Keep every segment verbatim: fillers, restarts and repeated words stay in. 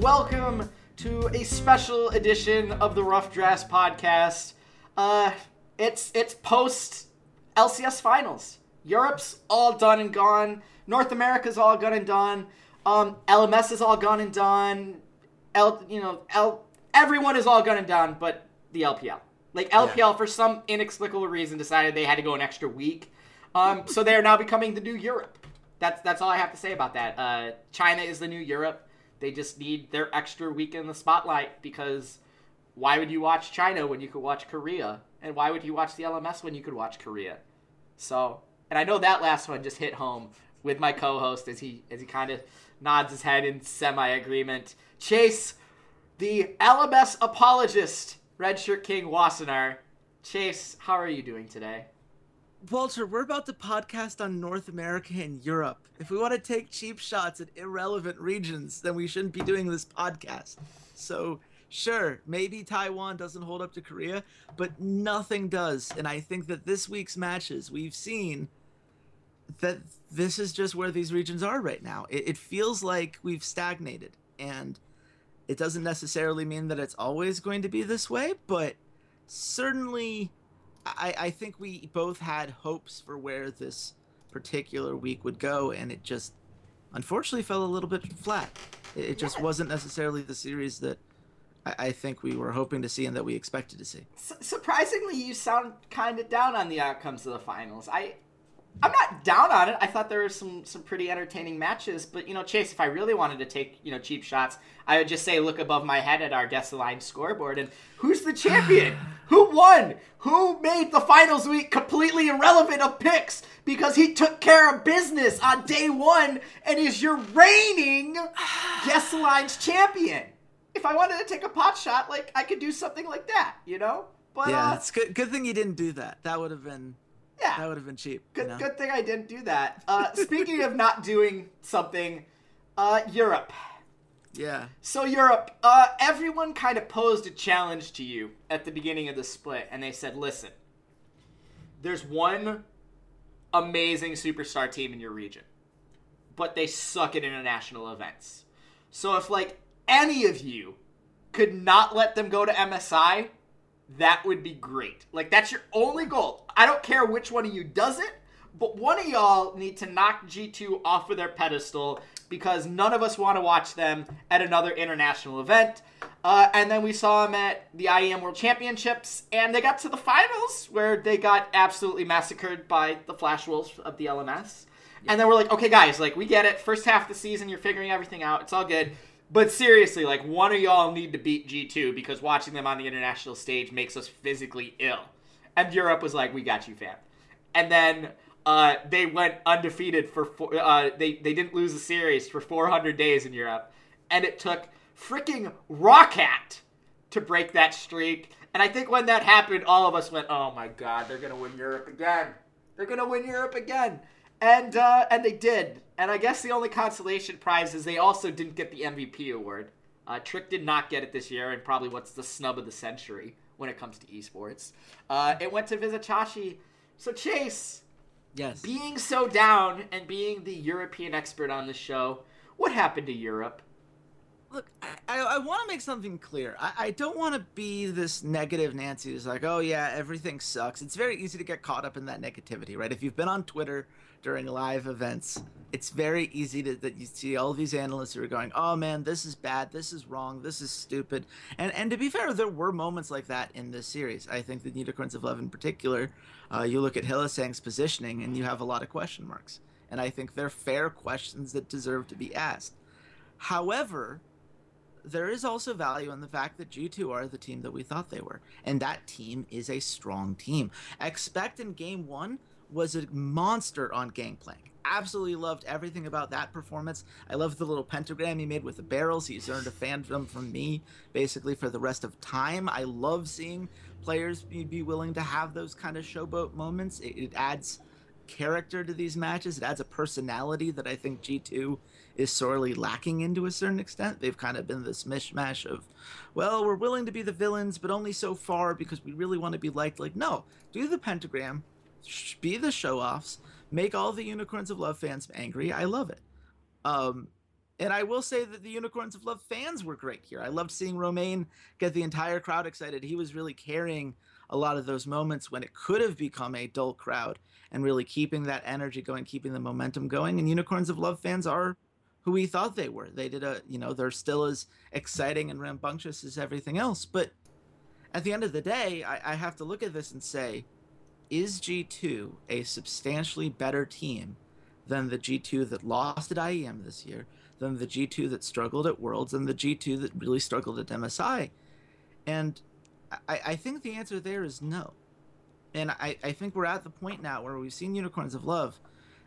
Welcome to a special edition of the Rough Drafts Podcast. Uh, it's it's post-L C S Finals. Europe's all done and gone. North America's all gone and done. Um, L M S is all gone and done. L, you know, L, everyone is all gone and done, but the L P L. Like, L P L, yeah. For some inexplicable reason, decided they had to go an extra week. Um, so they are now becoming the new Europe. That's, that's all I have to say about that. Uh, China is the new Europe. They just need their extra week in the spotlight, because why would you watch China when you could watch Korea? And why would you watch the L M S when you could watch Korea? So, and I know that last one just hit home with my co-host as he as he kind of nods his head in semi-agreement. Chase, the L M S apologist, RedShirtKing Wassenaar. Chase, how are you doing today? Walter, we're about to podcast on North America and Europe. If we want to take cheap shots at irrelevant regions, then we shouldn't be doing this podcast. So, sure, maybe Taiwan doesn't hold up to Korea, but nothing does. And I think that this week's matches, we've seen that this is just where these regions are right now. It, it feels like we've stagnated. And it doesn't necessarily mean that it's always going to be this way, but certainly... I, I think we both had hopes for where this particular week would go, and it just unfortunately fell a little bit flat. It, it just yeah. wasn't necessarily the series that I, I think we were hoping to see and that we expected to see. Su- surprisingly, you sound kind of down on the outcomes of the finals. I, I'm not down on it. I thought there were some, some pretty entertaining matches, but, you know, Chase, if I really wanted to take, you know, cheap shots, I would just say look above my head at our guest line scoreboard and who's the champion? Who won? Who made the finals week completely irrelevant of picks because he took care of business on day one and is your reigning guest line's champion? If I wanted to take a pot shot, like, I could do something like that, you know? But yeah, uh, it's good. Good thing you didn't do that. That would have been. Yeah, that would have been cheap. Good, you know? Good thing I didn't do that. Uh, speaking of not doing something, uh, Europe. Yeah. So Europe, uh, everyone kind of posed a challenge to you at the beginning of the split, and they said, listen, there's one amazing superstar team in your region, but they suck at international events. So if, like, any of you could not let them go to M S I, that would be great. Like, that's your only goal. I don't care which one of you does it, but one of y'all need to knock G two off of their pedestal because none of us want to watch them at another international event. Uh, and then we saw them at the I E M World Championships, and they got to the finals where they got absolutely massacred by the Flash Wolves of the L M S. Yeah. And then we're like, okay, guys, like, we get it. First half of the season, you're figuring everything out. It's all good. But seriously, like, one of y'all need to beat G two because watching them on the international stage makes us physically ill. And Europe was like, we got you, fam. And then uh, they went undefeated for four, uh, they, they didn't lose a series for four hundred days in Europe. And it took freaking Rocket to break that streak. And I think when that happened, all of us went, oh, my God, they're going to win Europe again. They're going to win Europe again. And uh, and they did. And I guess the only consolation prize is they also didn't get the M V P award. Uh, Trick did not get it this year, and probably what's the snub of the century when it comes to esports. Uh, it went to Vizicsacsi. So, Chase, yes, being so down and being the European expert on the show, what happened to Europe? Look, I, I, I want to make something clear. I, I don't want to be this negative Nancy who's like, oh yeah, everything sucks. It's very easy to get caught up in that negativity, right? If you've been on Twitter during live events, it's very easy to, that you see all of these analysts who are going, oh man, this is bad, this is wrong, this is stupid. And and to be fair, there were moments like that in this series. I think the Unicorns of Love in particular, uh, you look at Hillisang's positioning and you have a lot of question marks. And I think they're fair questions that deserve to be asked. However, there is also value in the fact that G two are the team that we thought they were. And that team is a strong team. Xpeke in game one was a monster on Gangplank. Absolutely loved everything about that performance. I loved the little pentagram he made with the barrels. He's earned a fandom from me basically for the rest of time. I love seeing players be, be willing to have those kind of showboat moments. It, it adds character to these matches. It adds a personality that I think G two is sorely lacking in to a certain extent. They've kind of been this mishmash of, well, we're willing to be the villains, but only so far because we really want to be liked. Like, no, do the pentagram, be the show-offs, make all the Unicorns of Love fans angry. I love it. Um, and I will say that the Unicorns of Love fans were great here. I loved seeing Romain get the entire crowd excited. He was really carrying a lot of those moments when it could have become a dull crowd and really keeping that energy going, keeping the momentum going. And Unicorns of Love fans are who we thought they were. They did a, you know, they're still as exciting and rambunctious as everything else. But at the end of the day, I, I have to look at this and say, is G two a substantially better team than the G two that lost at I E M this year, than the G two that struggled at Worlds, and the G two that really struggled at M S I? And I, I think the answer there is no. And I, I think we're at the point now where we've seen Unicorns of Love.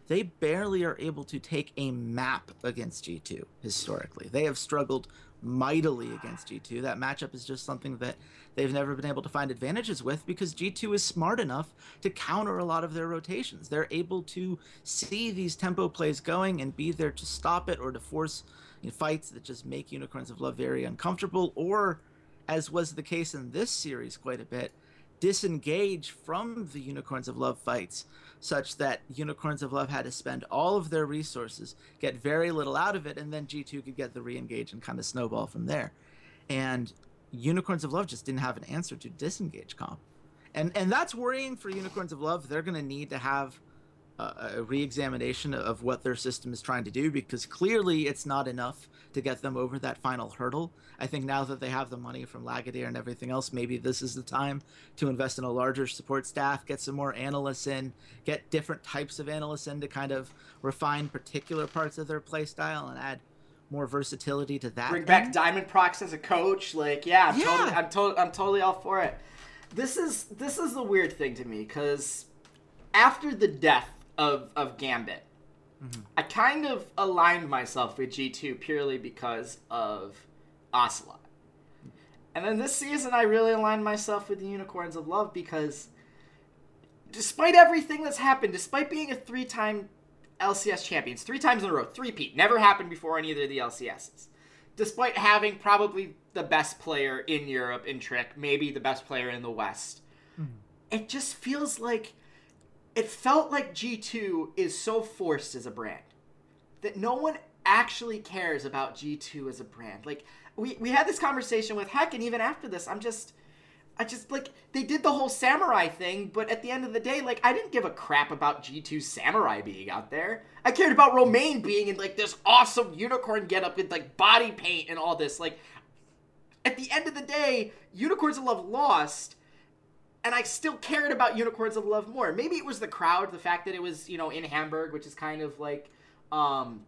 They barely are able to take a map against G two historically. They have struggled mightily against G two. That matchup is just something that they've never been able to find advantages with because G two is smart enough to counter a lot of their rotations. They're able to see these tempo plays going and be there to stop it or to force fights that just make Unicorns of Love very uncomfortable, or, as was the case in this series quite a bit, disengage from the Unicorns of Love fights such that Unicorns of Love had to spend all of their resources, get very little out of it, and then G two could get the re-engage and kind of snowball from there. And Unicorns of Love just didn't have an answer to disengage comp. And, and that's worrying for Unicorns of Love. They're going to need to have a, a re-examination of what their system is trying to do, because clearly it's not enough to get them over that final hurdle. I think now that they have the money from Lagadier and everything else, maybe this is the time to invest in a larger support staff, get some more analysts in, get different types of analysts in to kind of refine particular parts of their playstyle and add more versatility to that. Bring back Diamond Prox as a coach. Like, yeah, I'm, yeah. Totally, I'm, to I'm totally all for it. This is, this is the weird thing to me, because after the death of, of Gambit, Mm-hmm. I kind of aligned myself with G two purely because of Ocelot. And then this season, I really aligned myself with the Unicorns of Love because despite everything that's happened, despite being a three-time L C S champions, three times in a row, three-peat, never happened before in either of the L C Ss, despite having probably the best player in Europe in Trick, maybe the best player in the West, Mm-hmm. it just feels like It felt like G two is so forced as a brand that no one actually cares about G two as a brand. Like, we, we had this conversation with Heck, and even after this, I'm just, I just, like, they did the whole Samurai thing, but at the end of the day, like, I didn't give a crap about G two Samurai being out there. I cared about Romain being in, like, this awesome unicorn getup with, like, body paint and all this. Like, at the end of the day, Unicorns of Love lost, and I still cared about Unicorns of Love more. Maybe it was the crowd, the fact that it was, you know, in Hamburg, which is kind of like, um,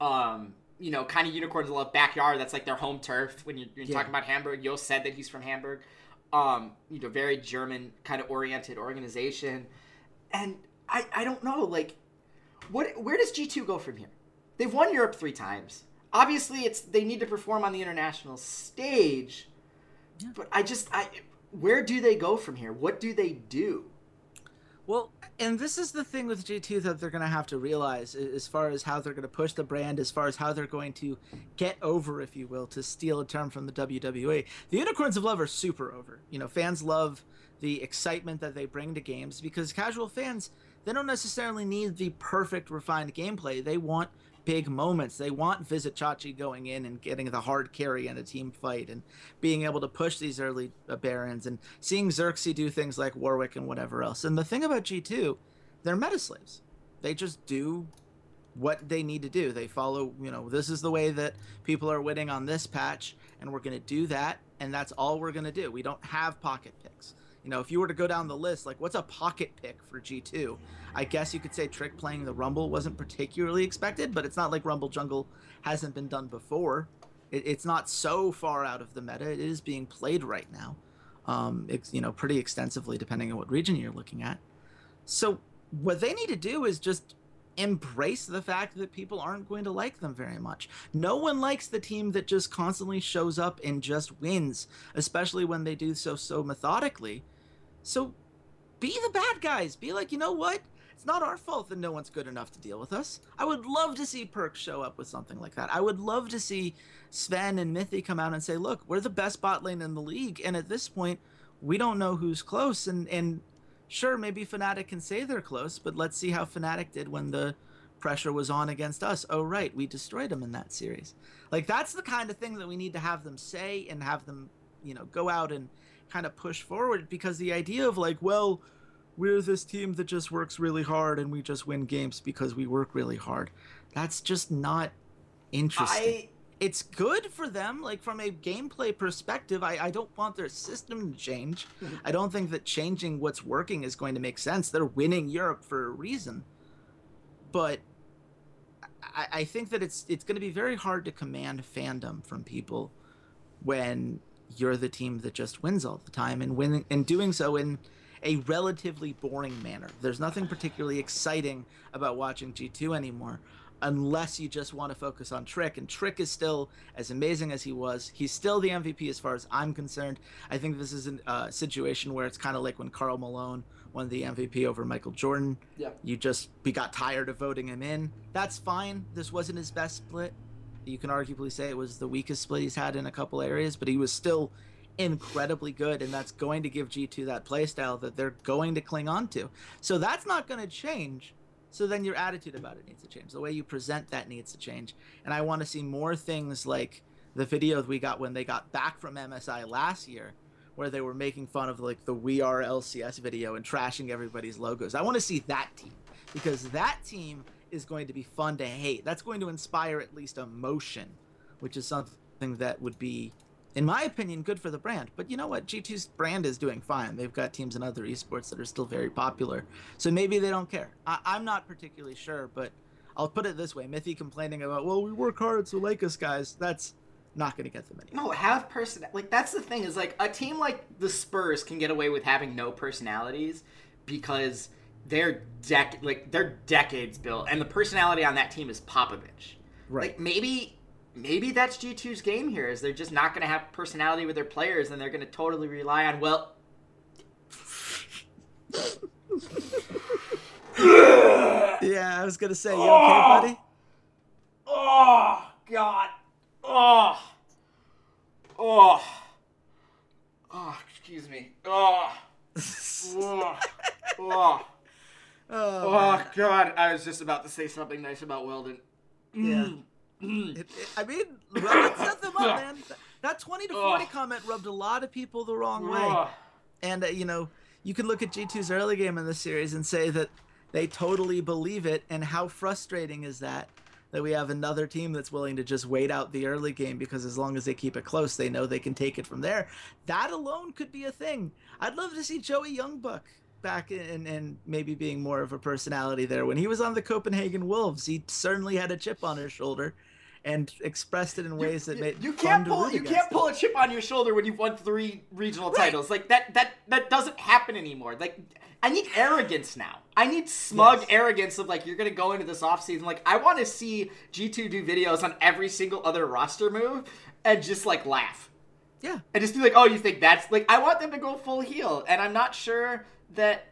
um, you know, kind of Unicorns of Love backyard. That's like their home turf. When you're, you're yeah. talking about Hamburg, Yo said that he's from Hamburg. Um, you know, very German kind of oriented organization. And I, I don't know, like, what, where does G two go from here? They've won Europe three times. Obviously, it's they need to perform on the international stage. Yeah. But I just, I... where do they go from here? What do they do? Well, and this is the thing with G two that they're going to have to realize as far as how they're going to push the brand, as far as how they're going to get over, if you will, to steal a term from the W W E. The Unicorns of Love are super over. You know, fans love the excitement that they bring to games because casual fans, they don't necessarily need the perfect refined gameplay. They want big moments. They want Vizicsacsi going in and getting the hard carry in a team fight and being able to push these early uh, barons and seeing Xerxes do things like Warwick and whatever else. And the thing about G two, they're meta slaves. They just do what they need to do. They follow, you know, this is the way that people are winning on this patch, and we're going to do that, and that's all we're going to do. We don't have pocket picks. You know, if you were to go down the list, like, what's a pocket pick for G two? I guess you could say Trick playing the Rumble wasn't particularly expected, but it's not like Rumble Jungle hasn't been done before. It, it's not so far out of the meta. It is being played right now, um, it's, you know, pretty extensively, depending on what region you're looking at. So what they need to do is just embrace the fact that people aren't going to like them very much. No one likes the team that just constantly shows up and just wins, especially when they do so so methodically. So be the bad guys. Be like, you know what? It's not our fault that no one's good enough to deal with us. I would love to see Perk show up with something like that. I would love to see Sven and Mithy come out and say, look, we're the best bot lane in the league, and at this point, we don't know who's close, and and sure, maybe Fnatic can say they're close, but let's see how Fnatic did when the pressure was on against us. Oh, right, we destroyed them in that series. Like, that's the kind of thing that we need to have them say and have them, you know, go out and kind of push forward, because the idea of, like, well, we're this team that just works really hard and we just win games because we work really hard, that's just not interesting. I... It's good for them, like, from a gameplay perspective. I, I don't want their system to change. I don't think that changing what's working is going to make sense. They're winning Europe for a reason. But I, I think that it's it's going to be very hard to command fandom from people when you're the team that just wins all the time and win, and doing so in a relatively boring manner. There's nothing particularly exciting about watching G two anymore, unless you just want to focus on Trick. And Trick is still as amazing as he was. He's still the M V P as far as I'm concerned. I think this is a uh, situation where it's kind of like when Karl Malone won the M V P over Michael Jordan. Yeah. You just we got tired of voting him in. That's fine. This wasn't his best split. You can arguably say it was the weakest split he's had in a couple areas, but he was still incredibly good, and that's going to give G two that playstyle that they're going to cling on to. So that's not going to change. So then your attitude about it needs to change. The way you present that needs to change. And I want to see more things like the video that we got when they got back from M S I last year, where they were making fun of, like, the We Are L C S video and trashing everybody's logos. I want to see that team, because that team is going to be fun to hate. That's going to inspire at least emotion, which is something that would be, in my opinion, good for the brand. But you know what? G two's brand is doing fine. They've got teams in other esports that are still very popular. So maybe they don't care. I I'm not particularly sure, but I'll put it this way. Mithy complaining about, well, we work hard, so like us, guys, that's not going to get them anywhere. No, have person... Like, that's the thing, is, like, a team like the Spurs can get away with having no personalities because they're, dec like, they're decades built, and the personality on that team is Popovich. Right. Like, maybe... Maybe that's G two's game here, is they're just not going to have personality with their players, and they're going to totally rely on, well... yeah, I was going to say, you oh! okay, buddy? Oh, God. Oh. Oh. Oh, excuse me. Oh. oh. Oh. Oh, oh God. I was just about to say something nice about Weldon. Yeah. Mm. It, it, I mean, it set them up, man. That twenty to forty Ugh. comment rubbed a lot of people the wrong way. Ugh. And, uh, you know, you can look at G two's early game in this series and say that they totally believe it, and how frustrating is that, that we have another team that's willing to just wait out the early game, because as long as they keep it close, they know they can take it from there. That alone could be a thing. I'd love to see Joey Youngbuck back in and maybe being more of a personality there. When he was on the Copenhagen Wolves, he certainly had a chip on his shoulder and expressed it in ways you, that made you can't pull you can't pull them. a chip on your shoulder when you've won three regional right. titles. Like that that that doesn't happen anymore. Like, I need arrogance now. I need smug yes. arrogance of, like, you're gonna go into this offseason, like, I want to see G two do videos on every single other roster move and just, like, laugh. Yeah, and just be like, oh, you think that's, like, I want them to go full heel, and I'm not sure that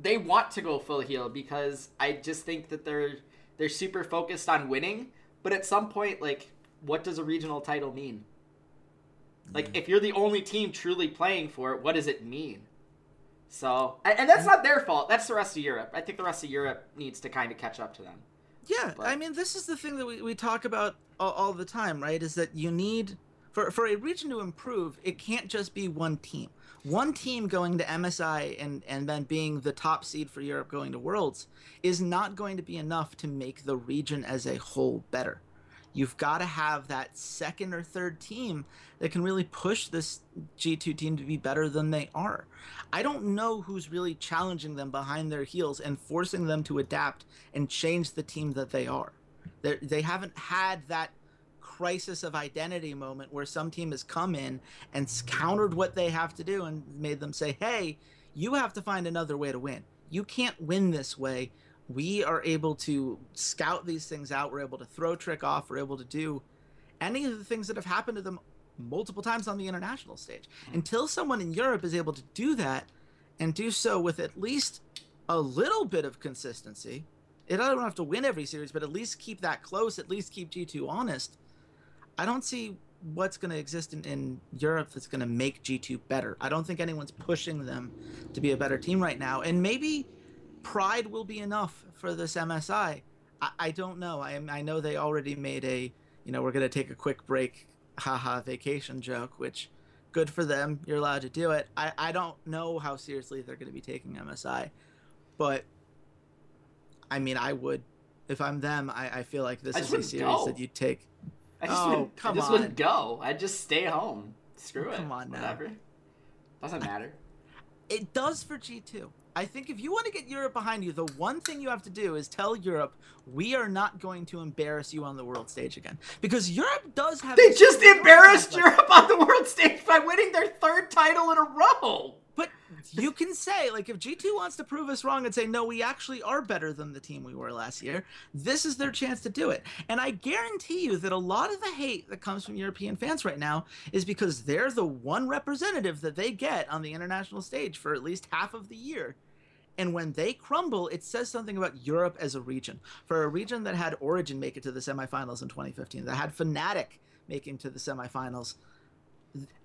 they want to go full heel, because I just think that they're they're super focused on winning. But at some point, like, what does a regional title mean? Like, if you're the only team truly playing for it, what does it mean? So, and that's not their fault. That's the rest of Europe. I think the rest of Europe needs to kind of catch up to them. Yeah, but I mean, this is the thing that we, we talk about all, all the time, right? Is that you need, for, for a region to improve, it can't just be one team. One team going to M S I and, and then being the top seed for Europe going to Worlds is not going to be enough to make the region as a whole better. You've got to have that second or third team that can really push this G two team to be better than they are. I don't know who's really challenging them behind their heels and forcing them to adapt and change the team that they are. They're, they haven't had that crisis of identity moment where some team has come in and countered what they have to do and made them say, hey, you have to find another way to win. You can't win this way. We are able to scout these things out. We're able to throw Trick off. We're able to do any of the things that have happened to them multiple times on the international stage. Until someone in Europe is able to do that and do so with at least a little bit of consistency, it doesn't have to win every series, but at least keep that close, at least keep G two honest. I don't see what's going to exist in, in Europe that's going to make G two better. I don't think anyone's pushing them to be a better team right now. And maybe pride will be enough for this M S I. I, I don't know. I, I know they already made a, you know, we're going to take a quick break, haha, vacation joke, which good for them. You're allowed to do it. I, I don't know how seriously they're going to be taking M S I. But, I mean, I would, if I'm them, I, I feel like this is a series go. that you'd take. I just, oh, wouldn't, come I just on. wouldn't go. I'd just stay home. Screw it. Come on now. Whatever. Doesn't matter. It does for G two. I think if you want to get Europe behind you, the one thing you have to do is tell Europe, we are not going to embarrass you on the world stage again. Because Europe does have... They just embarrassed Europe on the world stage by winning their third title in a row! But you can say, like, if G two wants to prove us wrong and say, no, we actually are better than the team we were last year, this is their chance to do it. And I guarantee you that a lot of the hate that comes from European fans right now is because they're the one representative that they get on the international stage for at least half of the year. And when they crumble, it says something about Europe as a region. For a region that had Origin make it to the semifinals in twenty fifteen, that had Fnatic making it to the semifinals.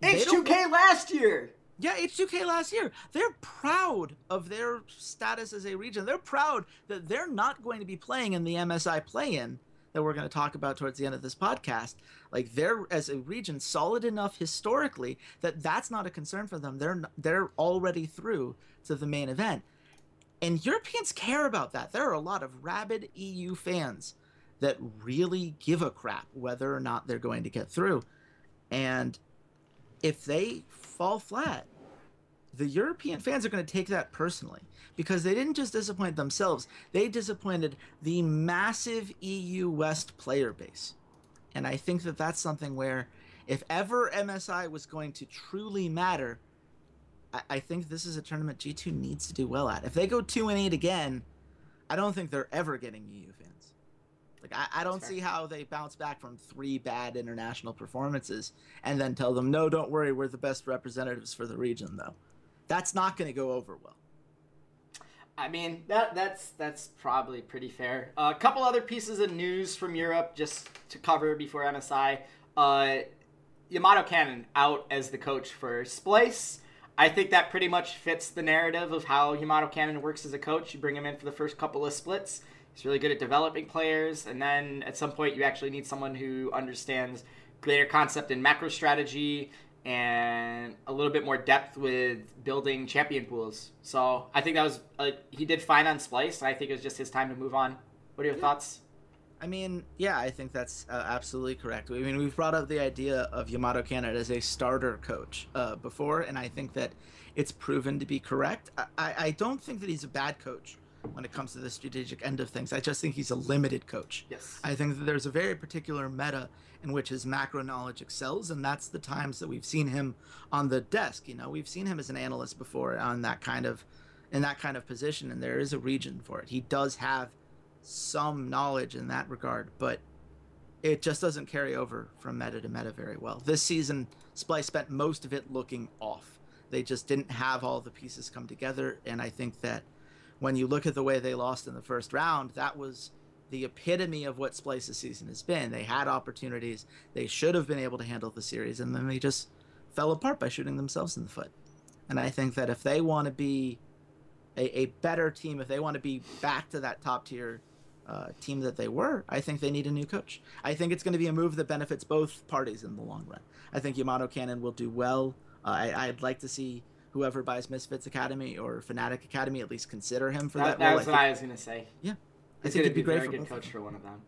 H two K last year! Yeah, H two K last year. They're proud of their status as a region. They're proud that they're not going to be playing in the M S I play-in that we're going to talk about towards the end of this podcast. Like, they're, as a region, solid enough historically that that's not a concern for them. They're, they're already through to the main event. And Europeans care about that. There are a lot of rabid E U fans that really give a crap whether or not they're going to get through. And if they fall flat, the European fans are going to take that personally, because they didn't just disappoint themselves, they disappointed the massive E U West player base. And I think that that's something where, if ever M S I was going to truly matter, I, I think this is a tournament G two needs to do well at. If they go two and eight again, I don't think they're ever getting E U fans. Like, I, I don't see how they bounce back from three bad international performances and then tell them, no, don't worry, we're the best representatives for the region, though. That's not going to go over well. I mean, that that's that's probably pretty fair. Uh, a couple other pieces of news from Europe just to cover before M S I. Uh, Yamato Cannon out as the coach for Splice. I think that pretty much fits the narrative of how Yamato Cannon works as a coach. You bring him in for the first couple of splits. He's really good at developing players, and then at some point you actually need someone who understands greater concept and macro strategy and a little bit more depth with building champion pools. So I think that was uh, he did fine on Splice, and I think it was just his time to move on. What are your yeah. thoughts? I mean, yeah, I think that's uh, absolutely correct. I mean, we've brought up the idea of Yamato Cannon as a starter coach uh, before, and I think that it's proven to be correct. I, I, I don't think that he's a bad coach when it comes to the strategic end of things. I just think he's a limited coach. Yes. I think that there's a very particular meta in which his macro knowledge excels, and that's the times that we've seen him on the desk. You know, we've seen him as an analyst before on that kind of, in that kind of position, and there is a region for it. He does have some knowledge in that regard, but it just doesn't carry over from meta to meta very well. This season, Splice spent most of it looking off. They just didn't have all the pieces come together, and I think that when you look at the way they lost in the first round, that was the epitome of what Splice's season has been. They had opportunities. They should have been able to handle the series, and then they just fell apart by shooting themselves in the foot. And I think that if they want to be a, a better team, if they want to be back to that top tier uh, team that they were, I think they need a new coach. I think it's going to be a move that benefits both parties in the long run. I think Yamato Cannon will do well. Uh, I, I'd like to see whoever buys Misfits Academy or Fnatic Academy at least consider him for that. That, that was what I was going to say. Yeah. He's going to be a very good coach for one of them.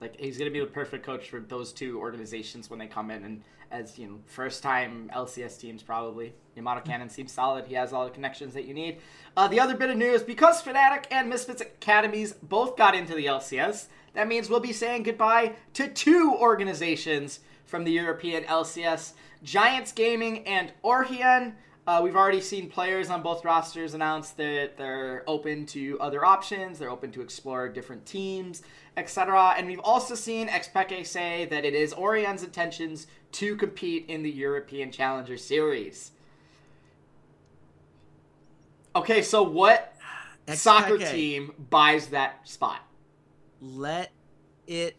Like, he's going to be the perfect coach for those two organizations when they come in, and as, you know, first-time L C S teams, probably. Yamato Cannon seems solid. He has all the connections that you need. Uh, the other bit of news, because Fnatic and Misfits Academies both got into the L C S, that means we'll be saying goodbye to two organizations from the European L C S, Giants Gaming and Origin. Uh, we've already seen players on both rosters announce that they're open to other options, they're open to explore different teams, et cetera. And we've also seen Xpeke say that it is Orion's intentions to compete in the European Challenger Series. Okay, so what Xpeke. Soccer team buys that spot? Let it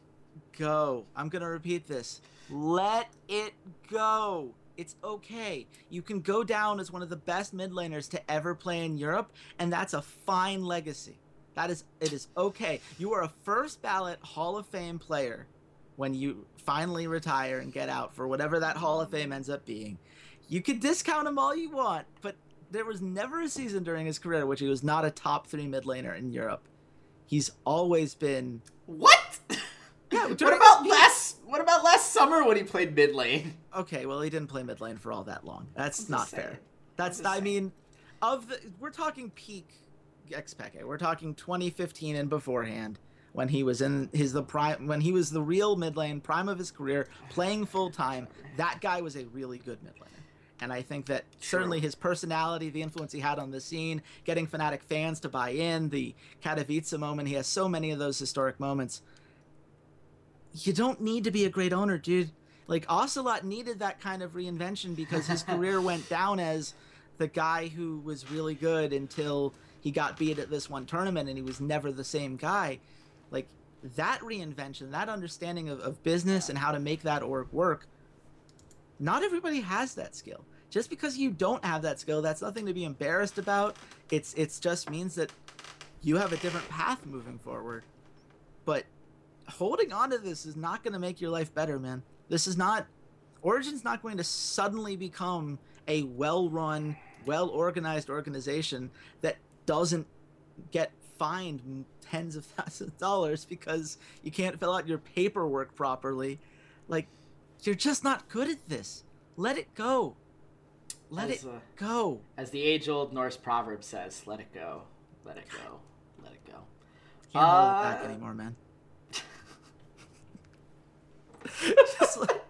go. I'm going to repeat this. Let it go. It's okay. You can go down as one of the best mid laners to ever play in Europe, and that's a fine legacy. That is, it is okay. You are a first ballot Hall of Fame player when you finally retire and get out for whatever that Hall of Fame ends up being. You can discount him all you want, but there was never a season during his career which he was not a top three mid laner in Europe. He's always been... What? Yeah, what about last? What about last summer when he played mid lane? Okay, well, he didn't play mid lane for all that long. That's not fair. That's I mean, of the, we're talking peak Xpeke. We're talking twenty fifteen and beforehand, when he was in his the prime, when he was the real mid lane prime of his career, playing full time. That guy was a really good mid laner. And I think that certainly his personality, the influence he had on the scene, getting Fnatic fans to buy in, the Katowice moment. He has so many of those historic moments. You don't need to be a great owner, dude. Like, Ocelot needed that kind of reinvention because his career went down as the guy who was really good until he got beat at this one tournament and he was never the same guy. Like, that reinvention, that understanding of, of business and how to make that org work, not everybody has that skill. Just because you don't have that skill, that's nothing to be embarrassed about. It's it's just means that you have a different path moving forward. But holding on to this is not going to make your life better, man. This is not... Origin's not going to suddenly become a well-run, well-organized organization that doesn't get fined tens of thousands of dollars because you can't fill out your paperwork properly. Like, you're just not good at this. Let it go. Let as, it uh, go. As the age-old Norse proverb says, let it go. Let it go. Let it go. Can't uh, hold it back anymore, man. just, like,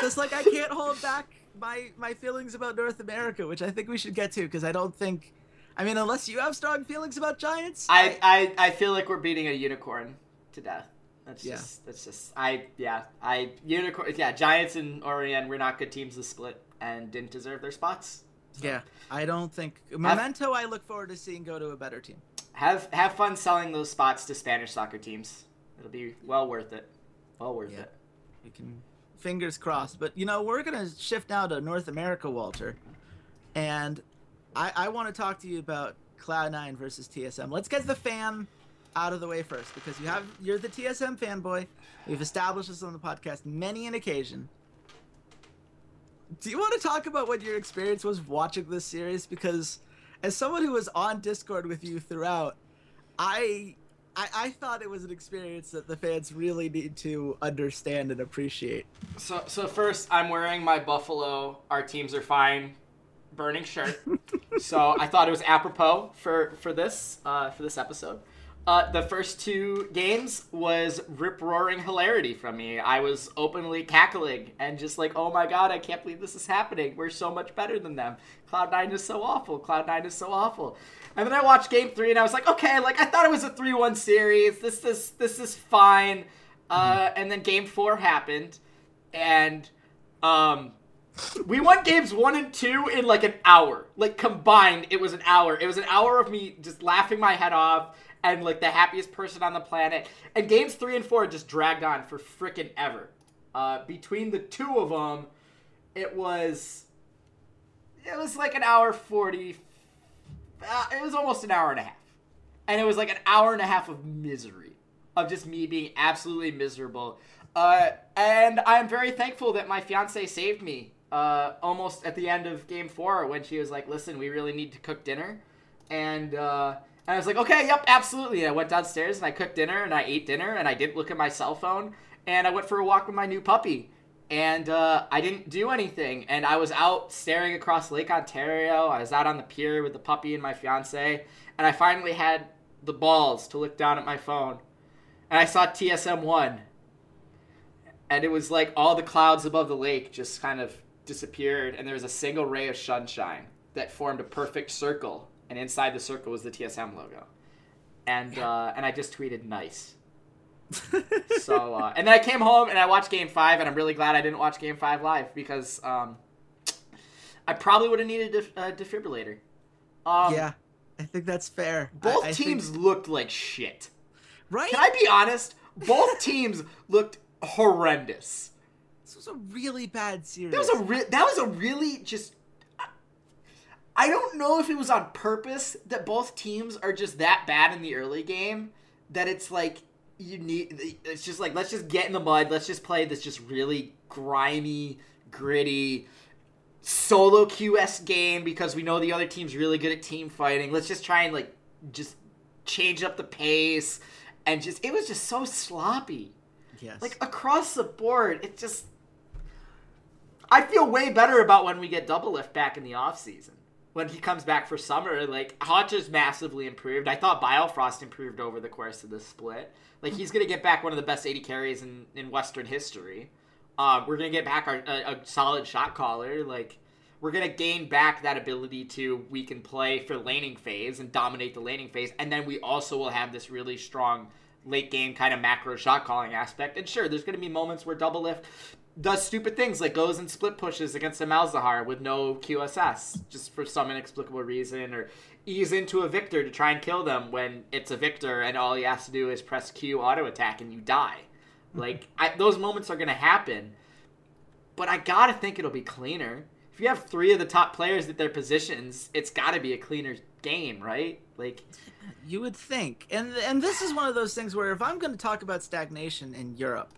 just like I can't hold back my my feelings about North America, which I think we should get to, because I don't think, I mean, unless you have strong feelings about Giants, I I, I feel like we're beating a unicorn to death. That's yeah. just that's just I yeah I unicorn yeah Giants and Orient were not good teams to split and didn't deserve their spots. So. Yeah, I don't think Memento. Have, I look forward to seeing go to a better team. Have have fun selling those spots to Spanish soccer teams. It'll be well worth it. Well worth yeah. it. We can, fingers crossed. But, you know, we're going to shift now to North America, Walter. And I, I want to talk to you about Cloud nine versus T S M. Let's get the fan out of the way first, because you have, you're the T S M fanboy. We've established this on the podcast many an occasion. Do you want to talk about what your experience was watching this series? Because as someone who was on Discord with you throughout, I... I, I thought it was an experience that the fans really need to understand and appreciate. So, so first, I'm wearing my Buffalo, our teams are fine, burning shirt. So I thought it was apropos for, for this uh, for this episode. Uh, the first two games was rip-roaring hilarity from me. I was openly cackling and just like, oh my god, I can't believe this is happening. We're so much better than them. Cloud nine is so awful. Cloud nine is so awful. And then I watched game three and I was like, okay, like I thought it was a three one series. This is, this is fine. Uh, and then game four happened. And um, we won games one and two in like an hour. Like combined, it was an hour. It was an hour of me just laughing my head off and like the happiest person on the planet. And games three and four just dragged on for frickin' ever. Uh, between the two of them, it was, it was like an hour forty. Uh, it was almost an hour and a half. And it was like an hour and a half of misery. of just me being absolutely miserable. Uh, and I'm very thankful that my fiance saved me uh, almost at the end of game four when she was like, listen, we really need to cook dinner. And, uh, and I was like, okay, yep, absolutely. And I went downstairs and I cooked dinner and I ate dinner and I didn't look at my cell phone. And I went for a walk with my new puppy. And uh, I didn't do anything. And I was out staring across Lake Ontario. I was out on the pier with the puppy and my fiance. And I finally had the balls to look down at my phone. And I saw T S M one. And it was like all the clouds above the lake just kind of disappeared. And there was a single ray of sunshine that formed a perfect circle. And inside the circle was the T S M logo. And, uh, and I just tweeted, nice. so uh and then I came home and I watched game five, and I'm really glad I didn't watch game five live, because um I probably would have needed a, def a defibrillator. Um yeah, I think that's fair. Both I I teams think... looked like shit, right? Can I be honest? Both teams looked horrendous. This was a really bad series. That was a re that was a really just I don't know if it was on purpose that both teams are just that bad in the early game that it's like, you need, it's just like, let's just get in the mud. Let's just play this just really grimy, gritty solo Q S game because we know the other team's really good at team fighting. Let's just try and like just change up the pace, and just, it was just so sloppy. Yes. Like across the board, it just, I feel way better about when we get Doublelift back in the off season. When he comes back for summer, like, Hodge's massively improved. I thought Biofrost improved over the course of this split. Like, he's going to get back one of the best A D carries in, in Western history. Um, we're going to get back our, a, a solid shot caller. Like, we're going to gain back that ability to weaken play for laning phase and dominate the laning phase. And then we also will have this really strong late game kind of macro shot calling aspect. And sure, there's going to be moments where Doublelift does stupid things, like goes and split pushes against a Malzahar with no Q S S just for some inexplicable reason, or ease into a Victor to try and kill them when it's a Victor and all he has to do is press Q auto attack and you die. Like, I, those moments are going to happen, but I got to think it'll be cleaner. If you have three of the top players at their positions, it's got to be a cleaner game, right? Like, you would think. And, and this is one of those things where if I'm going to talk about stagnation in Europe,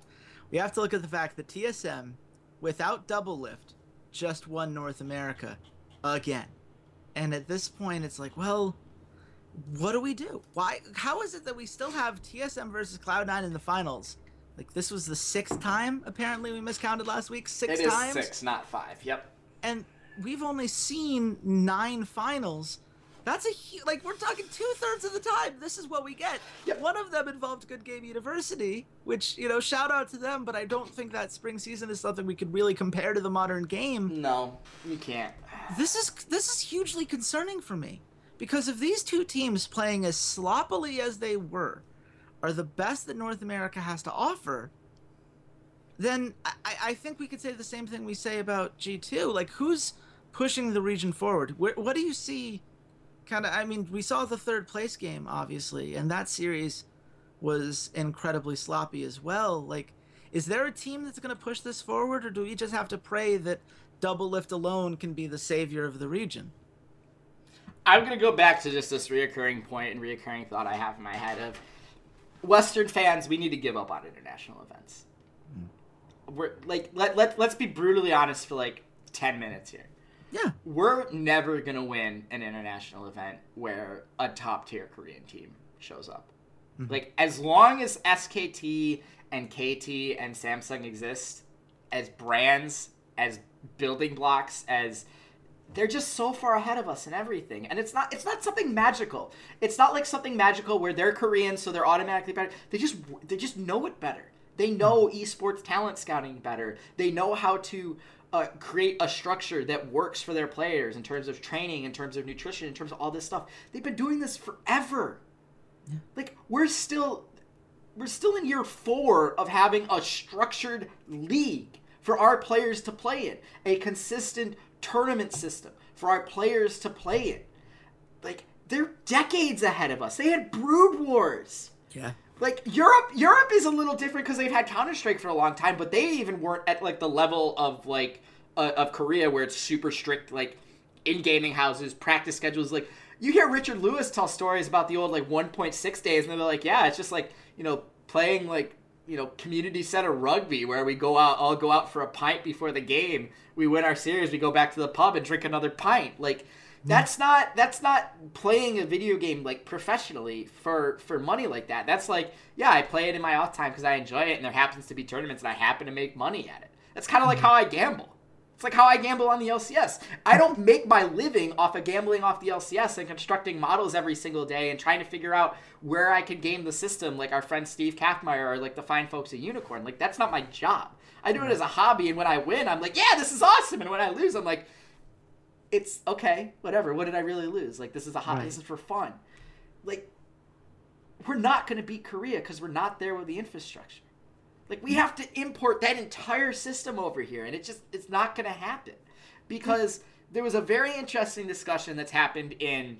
we have to look at the fact that T S M, without Doublelift, just won North America again. And at this point, it's like, well, what do we do? Why? How is it that we still have T S M versus Cloud nine in the finals? Like, this was the sixth time, apparently, we miscounted last week. Six it times? It is six, not five. Yep. And we've only seen nine finals. That's a huge... Like, we're talking two-thirds of the time, this is what we get. Yep. One of them involved Good Game University, which, you know, shout-out to them, but I don't think that spring season is something we could really compare to the modern game. No, you can't. This is, this is hugely concerning for me, because if these two teams, playing as sloppily as they were, are the best that North America has to offer, then I, I think we could say the same thing we say about G two. Like, who's pushing the region forward? Where, what do you see... Kind of, I mean, we saw the third place game, obviously, and that series was incredibly sloppy as well. Like, is there a team that's going to push this forward, or do we just have to pray that Doublelift alone can be the savior of the region? I'm going to go back to just this reoccurring point and reoccurring thought I have in my head of Western fans, we need to give up on international events. Mm. We're like, let, let, let's be brutally honest for like ten minutes here. Yeah. We're never going to win an international event where a top-tier Korean team shows up. Mm-hmm. Like, as long as S K T and K T and Samsung exist as brands, as building blocks, as... They're just so far ahead of us in everything. And it's not it's not something magical. It's not like something magical where they're Korean, so they're automatically better. They just they just know it better. They know esports talent scouting better. They know how to... Uh, create a structure that works for their players in terms of training, in terms of nutrition, in terms of all this stuff. They've been doing this forever. Yeah. Like, we're still, we're still in year four of having a structured league for our players to play in, a consistent tournament system for our players to play in. Like, they're decades ahead of us. They had Brood Wars. Yeah. Like, Europe Europe is a little different because they've had Counter-Strike for a long time, but they even weren't at, like, the level of, like, uh, of Korea where it's super strict, like, in gaming houses, practice schedules. Like, you hear Richard Lewis tell stories about the old, like, one point six days, and they're like, yeah, it's just, like, you know, playing like, you know, community center rugby where we go out, all go out for a pint before the game. We win our series, we go back to the pub and drink another pint. Like, that's not that's not playing a video game like professionally for for money like that. That's like, yeah, I play it in my off time because I enjoy it and there happens to be tournaments and I happen to make money at it. That's kind of like how I gamble. It's like how I gamble on the L C S. I don't make my living off of gambling off the L C S and constructing models every single day and trying to figure out where I could game the system like our friend Steve Kaffmeyer or like the fine folks at Unicorn. Like, that's not my job. I do it as a hobby, and when I win, I'm like, yeah, this is awesome. And when I lose, I'm like, it's okay, whatever. What did I really lose? Like, this is a hobby. Right. This is for fun. Like, we're not going to beat Korea because we're not there with the infrastructure. Like, we have to import that entire system over here, and it just, it's not going to happen. Because there was a very interesting discussion that's happened in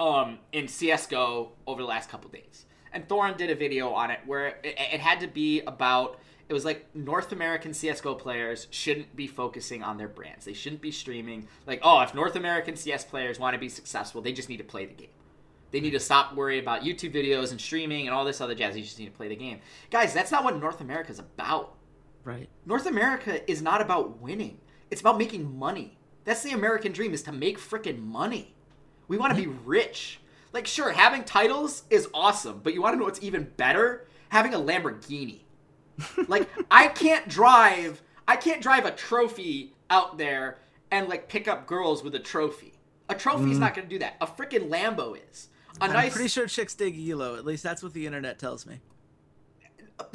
um, in C S G O over the last couple days. And Thorin did a video on it where it, it had to be about, it was like North American C S G O players shouldn't be focusing on their brands. They shouldn't be streaming. Like, oh, if North American C S players want to be successful, they just need to play the game. They need to stop worrying about YouTube videos and streaming and all this other jazz. You just need to play the game. Guys, that's not what North America is about. Right. North America is not about winning. It's about making money. That's the American dream, is to make freaking money. We want to be rich. Like, sure, having titles is awesome, but you want to know what's even better? Having a Lamborghini. Like, I can't drive, I can't drive a trophy out there and, like, pick up girls with a trophy. A trophy's mm. not going to do that. A freaking Lambo is. A I'm nice... pretty sure chicks dig Elo. At least that's what the internet tells me.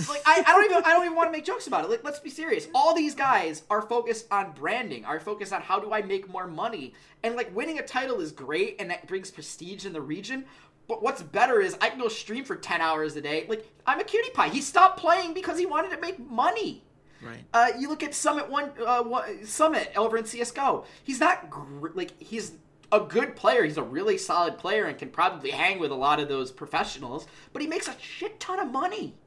Like, I, I don't even, I don't even want to make jokes about it. Like, let's be serious. All these guys are focused on branding, are focused on how do I make more money. And, like, winning a title is great, and that brings prestige in the region. But what's better is I can go stream for ten hours a day. Like, I'm a cutie pie. He stopped playing because he wanted to make money. Right. Uh, you look at Summit One, uh, One Summit over in C S G O. He's not gr- like he's. a good player. He's a really solid player and can probably hang with a lot of those professionals, but he makes a shit ton of money.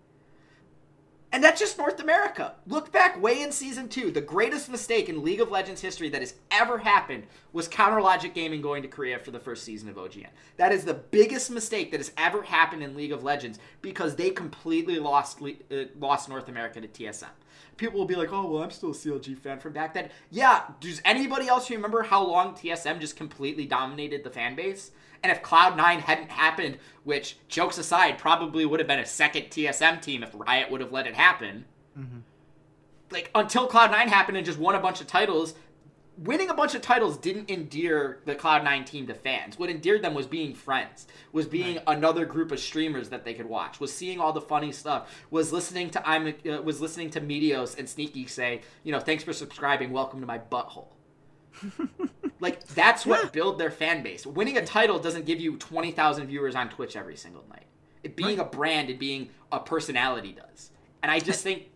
And that's just North America. Look back way in season two. The greatest mistake in League of Legends history that has ever happened was Counter Logic Gaming going to Korea for the first season of O G N. That is the biggest mistake that has ever happened in League of Legends because they completely lost uh, lost North America to T S M. People will be like, oh, well, I'm still a C L G fan from back then. Yeah, does anybody else remember how long T S M just completely dominated the fan base? And if Cloud nine hadn't happened, which, jokes aside, probably would have been a second T S M team if Riot would have let it happen. Mm-hmm. Like, until Cloud nine happened and just won a bunch of titles, winning a bunch of titles didn't endear the Cloud nine team to fans. What endeared them was being friends, was being right. another group of streamers that they could watch, was seeing all the funny stuff, was listening to I'm uh, was listening to Meteos and Sneaky say, you know, thanks for subscribing, welcome to my butthole. Like, that's what yeah. build their fan base. Winning a title doesn't give you twenty thousand viewers on Twitch every single night. It being right. a brand and being a personality does. And I just think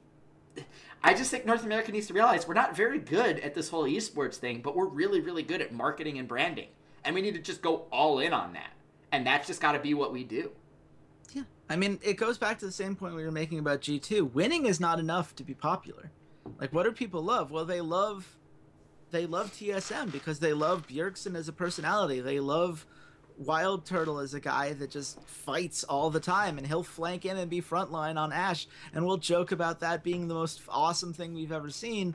I just think North America needs to realize we're not very good at this whole esports thing, but we're really, really good at marketing and branding. And we need to just go all in on that. And that's just got to be what we do. Yeah. I mean, it goes back to the same point we were making about G two. Winning is not enough to be popular. Like, what do people love? Well, they love... They love T S M because they love Bjergsen as a personality. They love Wild Turtle as a guy that just fights all the time, and he'll flank in and be frontline on Ashe, and we'll joke about that being the most awesome thing we've ever seen,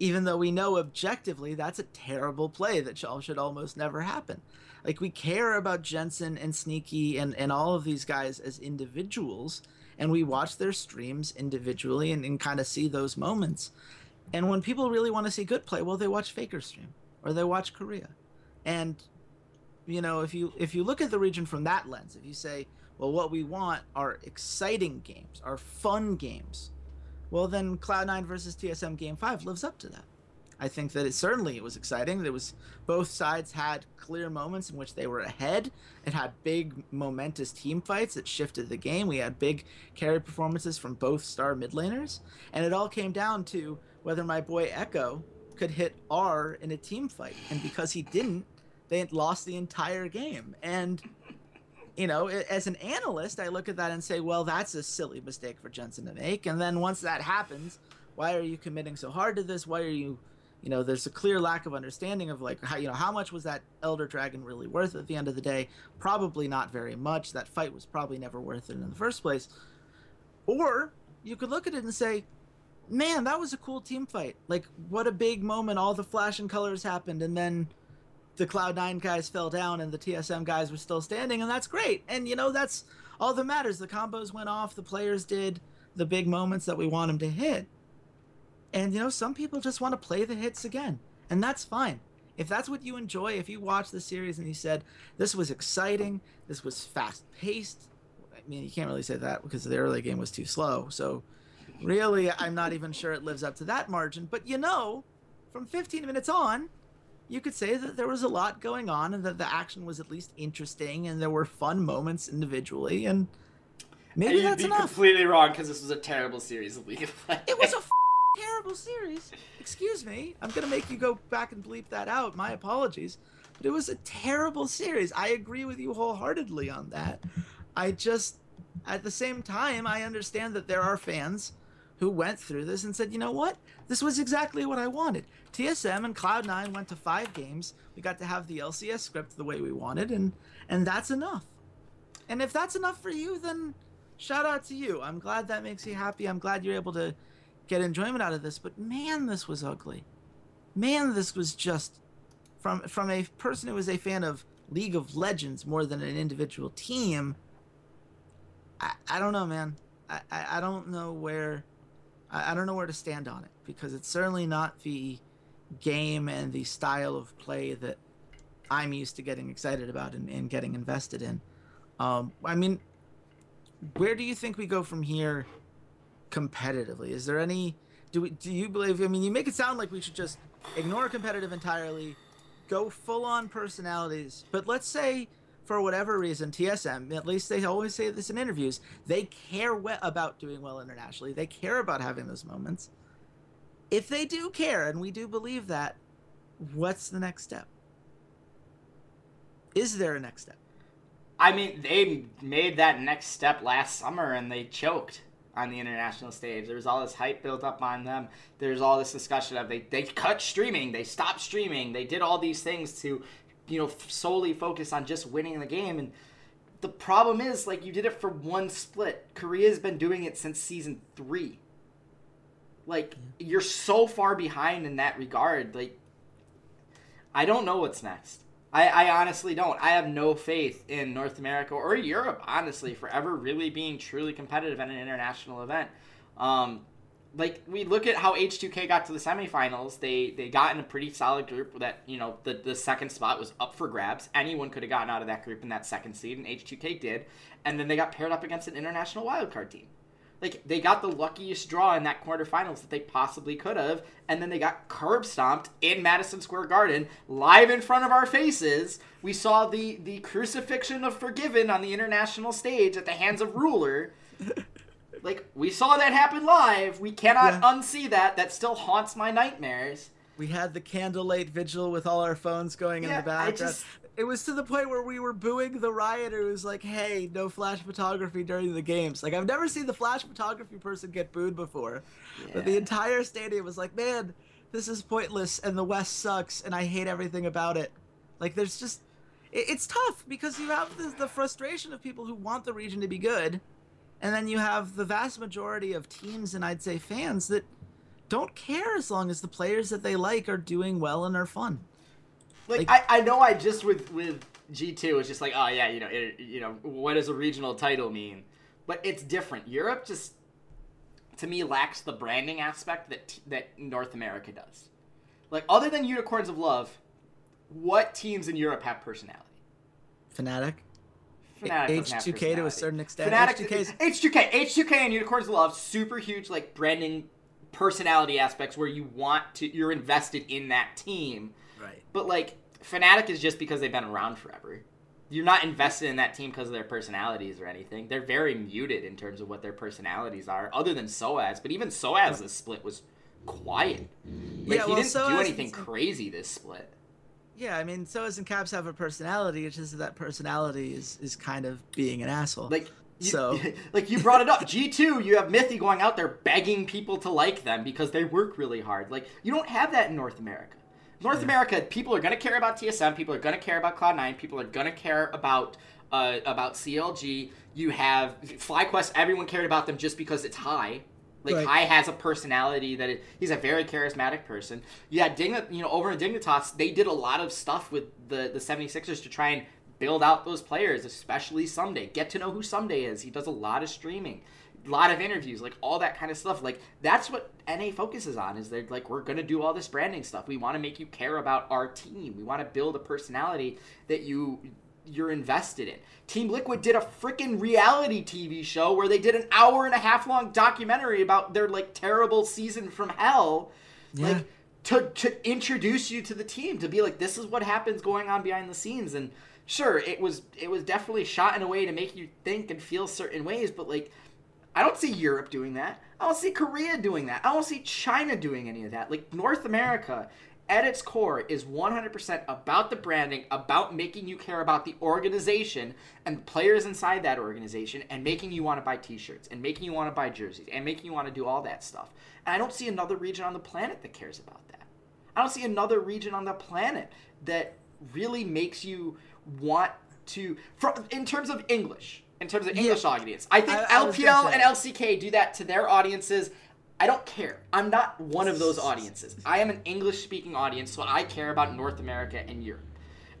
even though we know objectively that's a terrible play that should almost never happen. Like, we care about Jensen and Sneaky and, and all of these guys as individuals, and we watch their streams individually and, and kind of see those moments. And when people really want to see good play, well, they watch Faker stream or they watch Korea. And, you know, if you if you look at the region from that lens, if you say, well, what we want are exciting games, are fun games, well, then Cloud nine versus T S M Game five lives up to that. I think that it certainly it was exciting. There was both sides had clear moments in which they were ahead. It had big, momentous team fights that shifted the game. We had big carry performances from both star mid laners. And it all came down to whether my boy Echo could hit R in a team fight. And because he didn't, they had lost the entire game. And, you know, as an analyst, I look at that and say, well, that's a silly mistake for Jensen to make. And then once that happens, why are you committing so hard to this? Why are you, you know, there's a clear lack of understanding of, like, how, you know, how much was that Elder Dragon really worth at the end of the day? Probably not very much. That fight was probably never worth it in the first place. Or you could look at it and say, man, that was a cool team fight. Like, what a big moment. All the flash and colors happened, and then the Cloud nine guys fell down and the T S M guys were still standing, and that's great. And, you know, that's all that matters. The combos went off. The players did the big moments that we want them to hit. And, you know, some people just want to play the hits again, and that's fine. If that's what you enjoy, if you watch the series and you said, this was exciting, this was fast-paced, I mean, you can't really say that because the early game was too slow, so really, I'm not even sure it lives up to that margin. But, you know, from fifteen minutes on, you could say that there was a lot going on and that the action was at least interesting and there were fun moments individually. And maybe and that's enough. You'd be completely wrong because this was a terrible series of League of Legends. It was a f terrible series. Excuse me. I'm going to make you go back and bleep that out. My apologies. But it was a terrible series. I agree with you wholeheartedly on that. I just, at the same time, I understand that there are fans who went through this and said, you know what? This was exactly what I wanted. T S M and Cloud nine went to five games. We got to have the L C S script the way we wanted, and, and that's enough. And if that's enough for you, then shout out to you. I'm glad that makes you happy. I'm glad you're able to get enjoyment out of this. But man, this was ugly. Man, this was just, from, from a person who was a fan of League of Legends more than an individual team, I, I don't know, man. I, I, I don't know where... I don't know where to stand on it, because it's certainly not the game and the style of play that I'm used to getting excited about and, and getting invested in. Um, I mean, where do you think we go from here competitively? Is there any... Do, we, do you believe... I mean, you make it sound like we should just ignore competitive entirely, go full-on personalities, but let's say... for whatever reason, T S M, at least they always say this in interviews, they care about doing well internationally. They care about having those moments. If they do care, and we do believe that, what's the next step? Is there a next step? I mean, they made that next step last summer, and they choked on the international stage. There was all this hype built up on them. There's all this discussion of they, they cut streaming. They stopped streaming. They did all these things to... you know, solely focus on just winning the game. And the problem is, like, you did it for one split. Korea's been doing it since season three. Like, you're so far behind in that regard. Like, I don't know what's next. I, I honestly don't. I have no faith in North America or Europe, honestly, for ever really being truly competitive at an international event. Um, Like, we look at how H two K got to the semifinals. They they got in a pretty solid group that, you know, the, the second spot was up for grabs. Anyone could have gotten out of that group in that second seed, and H two K did. And then they got paired up against an international wildcard team. Like, they got the luckiest draw in that quarterfinals that they possibly could have, and then they got curb stomped in Madison Square Garden, live in front of our faces. We saw the, the crucifixion of Forgiven on the international stage at the hands of Ruler. Like, we saw that happen live. We cannot yeah. unsee that. That still haunts my nightmares. We had the candlelight vigil with all our phones going yeah, in the background. Just... It was to the point where we were booing the rioter who was like, hey, no flash photography during the games. Like, I've never seen the flash photography person get booed before. Yeah. But the entire stadium was like, man, this is pointless, and the West sucks, and I hate everything about it. Like, there's just... It, it's tough, because you have the, the frustration of people who want the region to be good, and then you have the vast majority of teams and I'd say fans that don't care as long as the players that they like are doing well and are fun. Like, like I, I know I just with, with G two, it's just like, oh yeah, you know, it, you know, what does a regional title mean? But it's different. Europe just, to me, lacks the branding aspect that, that North America does. Like, other than Unicorns of Love, what teams in Europe have personality? Fnatic. H two K to a certain extent. Fnatic, H two K, H two K and Unicorns Love, super huge, like, branding personality aspects where you want to, you're invested in that team. Right. But, like, Fnatic is just because they've been around forever. You're not invested in that team because of their personalities or anything. They're very muted in terms of what their personalities are, other than Soaz. But even Soaz, this split was quiet. Like, yeah, he well, didn't Soaz do anything crazy this split. Yeah, I mean, Soaz and Caps have a personality. It's just that, that personality is, is kind of being an asshole. Like, you, so, like you brought it up. G two, you have Mithy going out there begging people to like them because they work really hard. Like, you don't have that in North America. North yeah. America, people are going to care about T S M. People are going to care about Cloud nine. People are going to care about uh, about C L G. You have FlyQuest. Everyone cared about them just because it's High. Like, right. High has a personality that it, he's a very charismatic person. Yeah, Digna, you know, over in Dignitas, they did a lot of stuff with the, the seventy-sixers to try and build out those players, especially Someday. Get to know who Someday is. He does a lot of streaming, a lot of interviews, like all that kind of stuff. Like, that's what N A focuses on, is they're like, we're going to do all this branding stuff. We want to make you care about our team. We want to build a personality that you... you're invested in. Team Liquid did a freaking reality T V show where they did an hour and a half long documentary about their like terrible season from hell, yeah. like to, to introduce you to the team, to be like, this is what happens going on behind the scenes. And sure, it was, it was definitely shot in a way to make you think and feel certain ways. But like, I don't see Europe doing that. I don't see Korea doing that. I don't see China doing any of that. Like, North America at its core is one hundred percent about the branding, about making you care about the organization and the players inside that organization, and making you want to buy t-shirts, and making you want to buy jerseys, and making you want to do all that stuff. And I don't see another region on the planet that cares about that. I don't see another region on the planet that really makes you want to, from, in terms of English, in terms of English yeah. audience. I think I, L P L I and L C K do that to their audiences. I don't care. I'm not one of those audiences. I am an English-speaking audience, so I care about North America and Europe.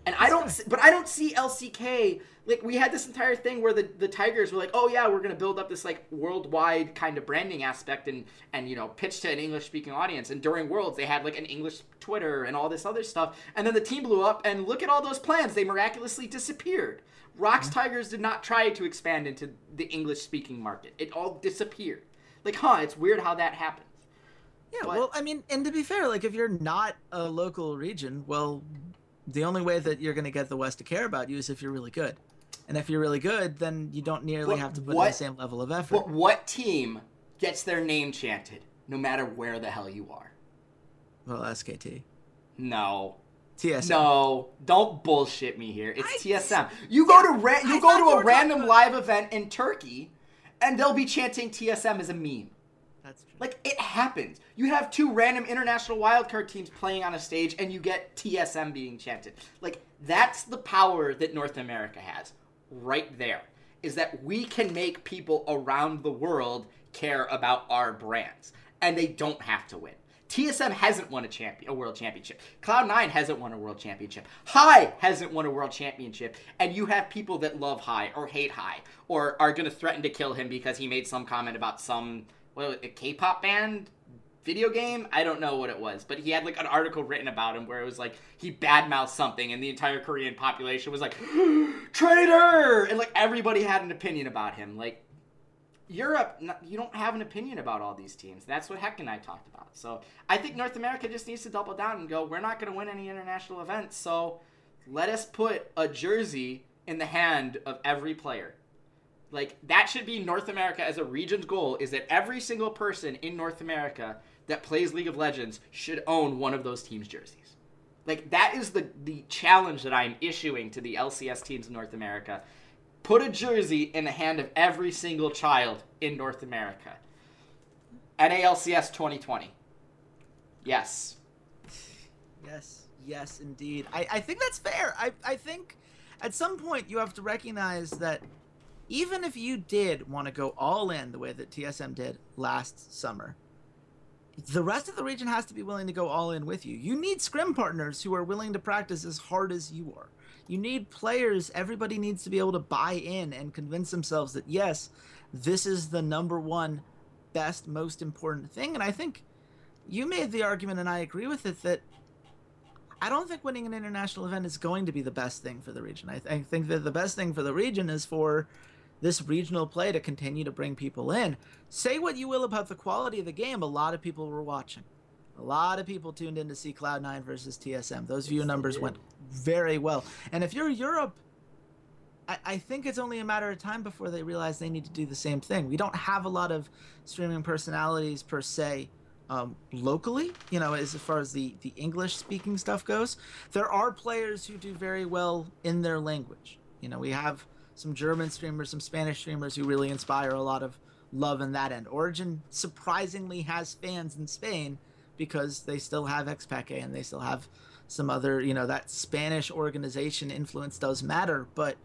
And I don't, but I don't see L C K, like, we had this entire thing where the, the Tigers were like, oh yeah, we're going to build up this like worldwide kind of branding aspect and, and, you know, pitch to an English-speaking audience. And during Worlds, they had like an English Twitter and all this other stuff. And then the team blew up, and look at all those plans. They miraculously disappeared. Rock's Tigers did not try to expand into the English-speaking market. It all disappeared. Like, huh, it's weird how that happens. Yeah, but, well, I mean, and to be fair, like, if you're not a local region, well, the only way that you're going to get the West to care about you is if you're really good. And if you're really good, then you don't nearly have to put what, in the same level of effort. But what team gets their name chanted no matter where the hell you are? Well, S K T. No. T S M. No, don't bullshit me here. It's I, T S M. You go yeah, to ra you I go to a random about... live event in Turkey, and they'll be chanting T S M as a meme. That's true. Like, it happens. You have two random international wildcard teams playing on a stage, and you get T S M being chanted. Like, that's the power that North America has right there, is that we can make people around the world care about our brands, and they don't have to win. T S M hasn't won a, champion, a world championship. Cloud nine hasn't won a world championship. High hasn't won a world championship. And you have people that love High or hate High or are going to threaten to kill him because he made some comment about some well, a K-pop band video game. I don't know what it was, but he had like an article written about him where it was like he badmouthed something, and the entire Korean population was like, traitor! And like everybody had an opinion about him. Like, Europe, you don't have an opinion about all these teams. That's what Heck and I talked about. So I think North America just needs to double down and go, we're not going to win any international events, so let us put a jersey in the hand of every player. Like, that should be North America as a region's goal, is that every single person in North America that plays League of Legends should own one of those teams' jerseys. Like, that is the, the challenge that I'm issuing to the L C S teams in North America. Put a jersey in the hand of every single child in North America. N A L C S twenty twenty. Yes. Yes. Yes, indeed. I, I think that's fair. I, I think at some point you have to recognize that even if you did want to go all in the way that T S M did last summer, the rest of the region has to be willing to go all in with you. You need scrim partners who are willing to practice as hard as you are. You need players. Everybody needs to be able to buy in and convince themselves that, yes, this is the number one, best, most important thing. And I think you made the argument, and I agree with it, that I don't think winning an international event is going to be the best thing for the region. I, th I think that the best thing for the region is for this regional play to continue to bring people in. Say what you will about the quality of the game. A lot of people were watching. A lot of people tuned in to see Cloud nine versus T S M. Those view numbers went very well. And if you're Europe, I, I think it's only a matter of time before they realize they need to do the same thing. We don't have a lot of streaming personalities per se um, locally, you know, as far as the, the English-speaking stuff goes. There are players who do very well in their language. You know, we have some German streamers, some Spanish streamers who really inspire a lot of love in that end. Origin surprisingly has fans in Spain, because they still have Xpeke and they still have some other, you know, that Spanish organization influence does matter. But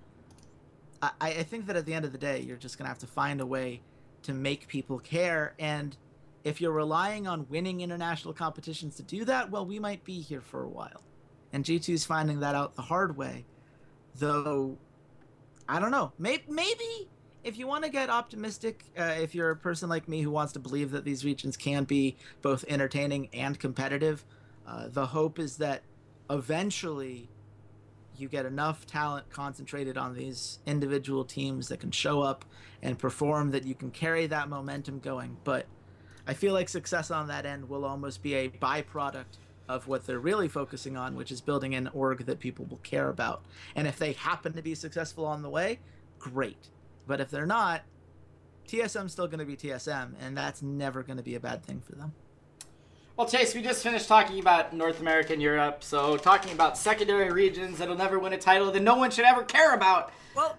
I, I think that at the end of the day, you're just going to have to find a way to make people care. And if you're relying on winning international competitions to do that, well, we might be here for a while. And G two's finding that out the hard way. Though, I don't know, maybe, maybe if you want to get optimistic, uh, if you're a person like me who wants to believe that these regions can be both entertaining and competitive, uh, the hope is that eventually you get enough talent concentrated on these individual teams that can show up and perform, that you can carry that momentum going. But I feel like success on that end will almost be a byproduct of what they're really focusing on, which is building an org that people will care about. And if they happen to be successful on the way, great. But if they're not, T S M's still going to be T S M, and that's never going to be a bad thing for them. Well, Chase, we just finished talking about North America and Europe, so talking about secondary regions that'll never win a title that no one should ever care about. Well,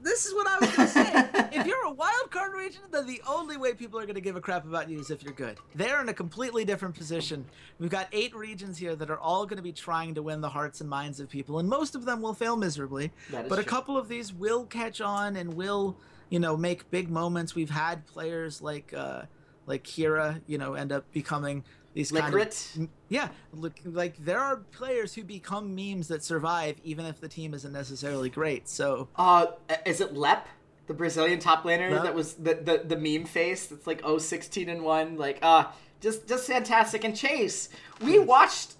this is what I was going to say. If you're a wild card region, then the only way people are going to give a crap about you is if you're good. They're in a completely different position. We've got eight regions here that are all going to be trying to win the hearts and minds of people, and most of them will fail miserably. But true. A couple of these will catch on and will, you know, make big moments. We've had players like uh, like Kira, you know, end up becoming these Licrit. Kind of, yeah, look, like there are players who become memes that survive even if the team isn't necessarily great. So uh is it Lep, the Brazilian top laner, Lep? That was the, the the meme face that's like, oh, sixteen and one, like uh just just fantastic. And Chase, we watched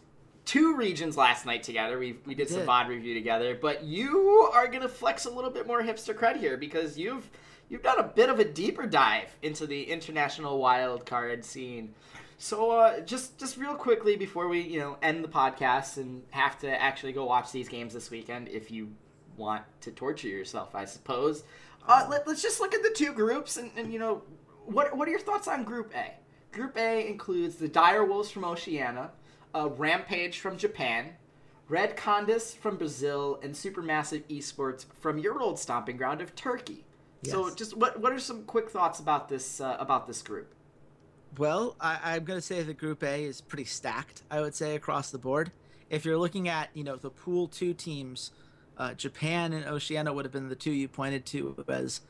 two regions last night together. We, we did, did some V O D review together, but you are gonna flex a little bit more hipster cred here, because you've you've done a bit of a deeper dive into the international wildcard scene. So uh, just just real quickly before we, you know, end the podcast and have to actually go watch these games this weekend, if you want to torture yourself, I suppose. Uh, let, let's just look at the two groups and, and, you know, what what are your thoughts on Group A? Group A includes the Dire Wolves from Oceania, uh, Rampage from Japan, Red Condis from Brazil, and Supermassive Esports from your old stomping ground of Turkey. Yes. So just what what are some quick thoughts about this uh, about this group? Well, I, I'm going to say that Group A is pretty stacked, I would say, across the board. If you're looking at, you know, the Pool two teams, uh, Japan and Oceania would have been the two you pointed to as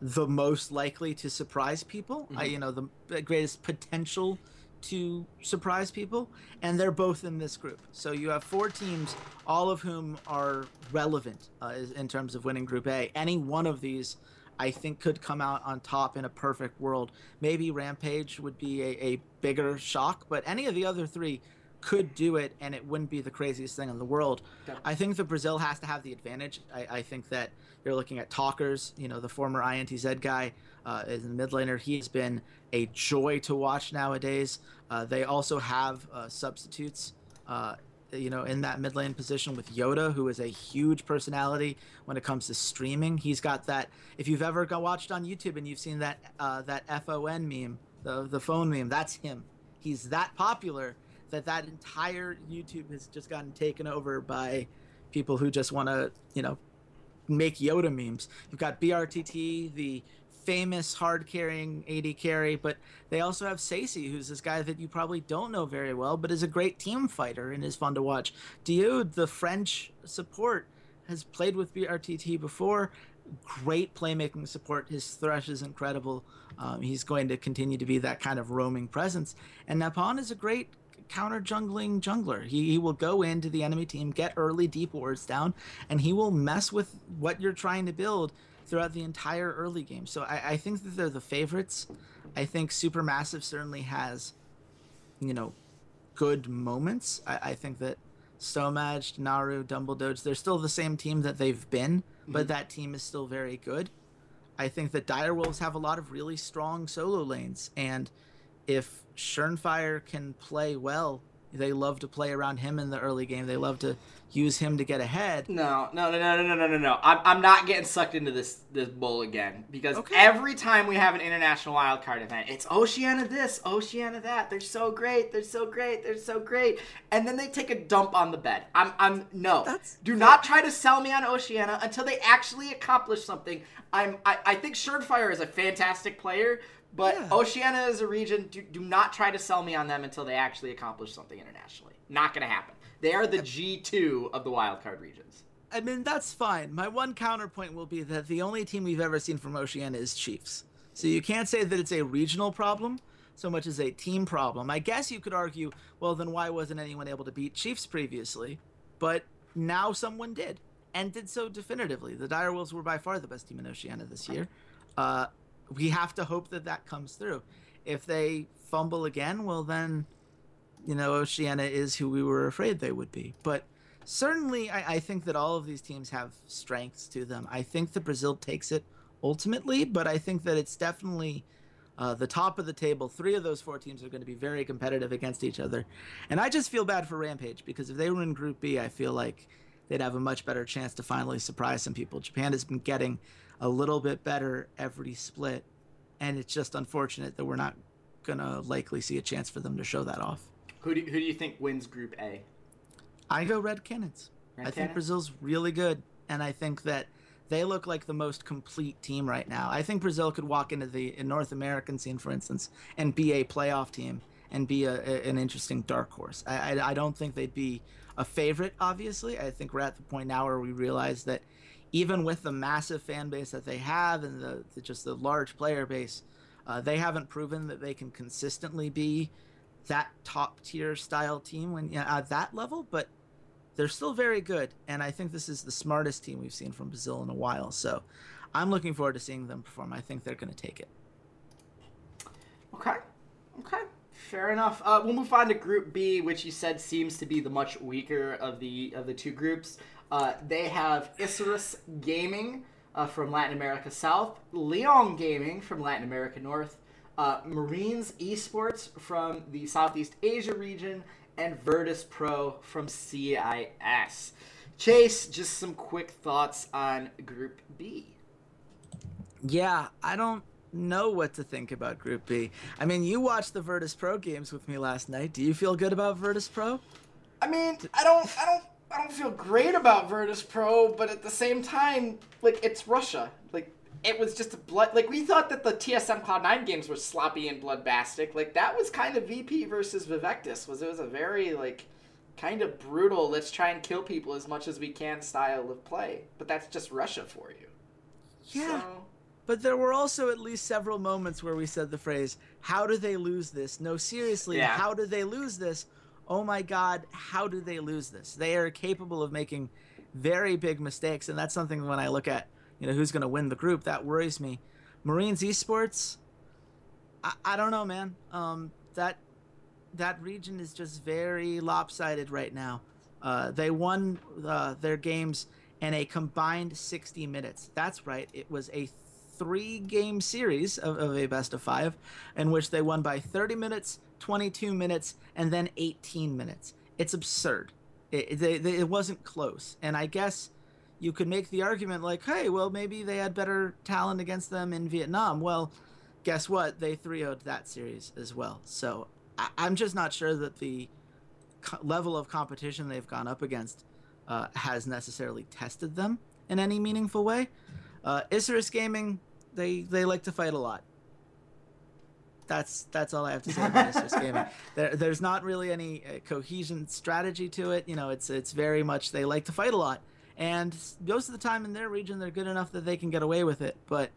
the most likely to surprise people, mm-hmm. uh, you know, the greatest potential to surprise people, and they're both in this group. So you have four teams, all of whom are relevant uh, in terms of winning Group A. Any one of these, I think, could come out on top in a perfect world. Maybe Rampage would be a, a bigger shock, but any of the other three could do it, and it wouldn't be the craziest thing in the world. Okay. I think that Brazil has to have the advantage. I, I think that you're looking at Talkers, you know, the former I N T Z guy uh, is the mid laner. He's been a joy to watch nowadays. Uh, they also have uh, substitutes, uh, you know, in that mid lane position with Yoda, who is a huge personality when it comes to streaming. He's got that, if you've ever got watched on YouTube and you've seen that uh, that F O N meme, the, the phone meme, that's him. He's that popular that that entire YouTube has just gotten taken over by people who just want to, you know, make Yoda memes. You've got B R T T, the famous hard-carrying A D carry, but they also have Sacy, who's this guy that you probably don't know very well, but is a great team fighter and is fun to watch. Diode, the French support, has played with B R T T before. Great playmaking support. His Thresh is incredible. Um, he's going to continue to be that kind of roaming presence. And Napon is a great counter-jungling jungler. He, he will go into the enemy team, get early deep wards down, and he will mess with what you're trying to build throughout the entire early game. So I, I think that they're the favorites. I think Supermassive certainly has, you know, good moments. I, I think that Stomaj, Naru, Dumbledoge, they're still the same team that they've been, mm-hmm. but that team is still very good. I think that Dire Wolves have a lot of really strong solo lanes, and if Schernfire can play well, they love to play around him in the early game. They love to use him to get ahead. No, no, no, no, no, no, no, no. I'm, I'm not getting sucked into this this bowl again, because okay. every time we have an international wildcard event, it's Oceania this, Oceania that. They're so great. They're so great. They're so great. And then they take a dump on the bed. I'm, I'm no. That's Do fair. Not try to sell me on Oceania until they actually accomplish something. I'm, I, I think Sherdfire is a fantastic player, But yeah. Oceania is a region. Do, do not try to sell me on them until they actually accomplish something internationally. Not going to happen. They are the G two of the wildcard regions. I mean, that's fine. My one counterpoint will be that the only team we've ever seen from Oceania is Chiefs. So you can't say that it's a regional problem so much as a team problem. I guess you could argue, well, then why wasn't anyone able to beat Chiefs previously? But now someone did, and did so definitively. The Dire Wolves were by far the best team in Oceania this year. Uh... We have to hope that that comes through. If they fumble again, well then, you know, Oceania is who we were afraid they would be. But certainly, I, I think that all of these teams have strengths to them. I think that Brazil takes it ultimately, but I think that it's definitely uh, the top of the table. Three of those four teams are going to be very competitive against each other. And I just feel bad for Rampage, because if they were in Group B, I feel like they'd have a much better chance to finally surprise some people. Japan has been getting a little bit better every split, and it's just unfortunate that we're not gonna likely see a chance for them to show that off. Who do you, who do you think wins Group A? I go Red Cannons. Red I Cannon? think Brazil's really good, and I think that they look like the most complete team right now. I think Brazil could walk into the in North American scene, for instance, and be a playoff team and be a, a, an interesting dark horse. I, I, I don't think they'd be a favorite, obviously. I think we're at the point now where we realize that even with the massive fan base that they have and the, the just the large player base, uh, they haven't proven that they can consistently be that top-tier style team when you know, at that level, but they're still very good, and I think this is the smartest team we've seen from Brazil in a while, so I'm looking forward to seeing them perform. I think they're going to take it. Okay. Okay. Fair enough. Uh, we'll move on to Group B, which you said seems to be the much weaker of the of the two groups. Uh, they have Isurus Gaming uh, from Latin America South, Leon Gaming from Latin America North, uh, Marines Esports from the Southeast Asia region, and Virtus Pro from C I S. Chase, just some quick thoughts on Group B. Yeah, I don't know what to think about Group B. I mean, you watched the Virtus Pro games with me last night. Do you feel good about Virtus Pro? I mean, I don't, I don't, I don't feel great about Virtus Pro, but at the same time, like, it's Russia. Like, it was just a blood. Like, we thought that the T S M Cloud nine games were sloppy and bloodbastic. Like, that was kind of V P versus Vivektis. Was it was a very like kind of brutal. Let's try and kill people as much as we can style of play. But that's just Russia for you. Yeah. So, but there were also at least several moments where we said the phrase, how do they lose this? No, seriously, yeah. How do they lose this? Oh my God, how do they lose this? They are capable of making very big mistakes, and that's something when I look at, you know, who's going to win the group, that worries me. Marines Esports, I, I don't know, man. Um, that, that region is just very lopsided right now. Uh, they won uh, their games in a combined sixty minutes. That's right, it was a three-game series of, of a best-of-five in which they won by thirty minutes, twenty-two minutes, and then eighteen minutes. It's absurd. It, they, they, it wasn't close. And I guess you could make the argument like, hey, well, maybe they had better talent against them in Vietnam. Well, guess what? They three oh'd that series as well. So I, I'm just not sure that the co- level of competition they've gone up against uh, has necessarily tested them in any meaningful way. Uh, Isurus Gaming, they, they like to fight a lot. That's that's all I have to say about Isurus Gaming. There, there's not really any uh, cohesion strategy to it. You know, it's it's very much they like to fight a lot, and most of the time in their region they're good enough that they can get away with it. But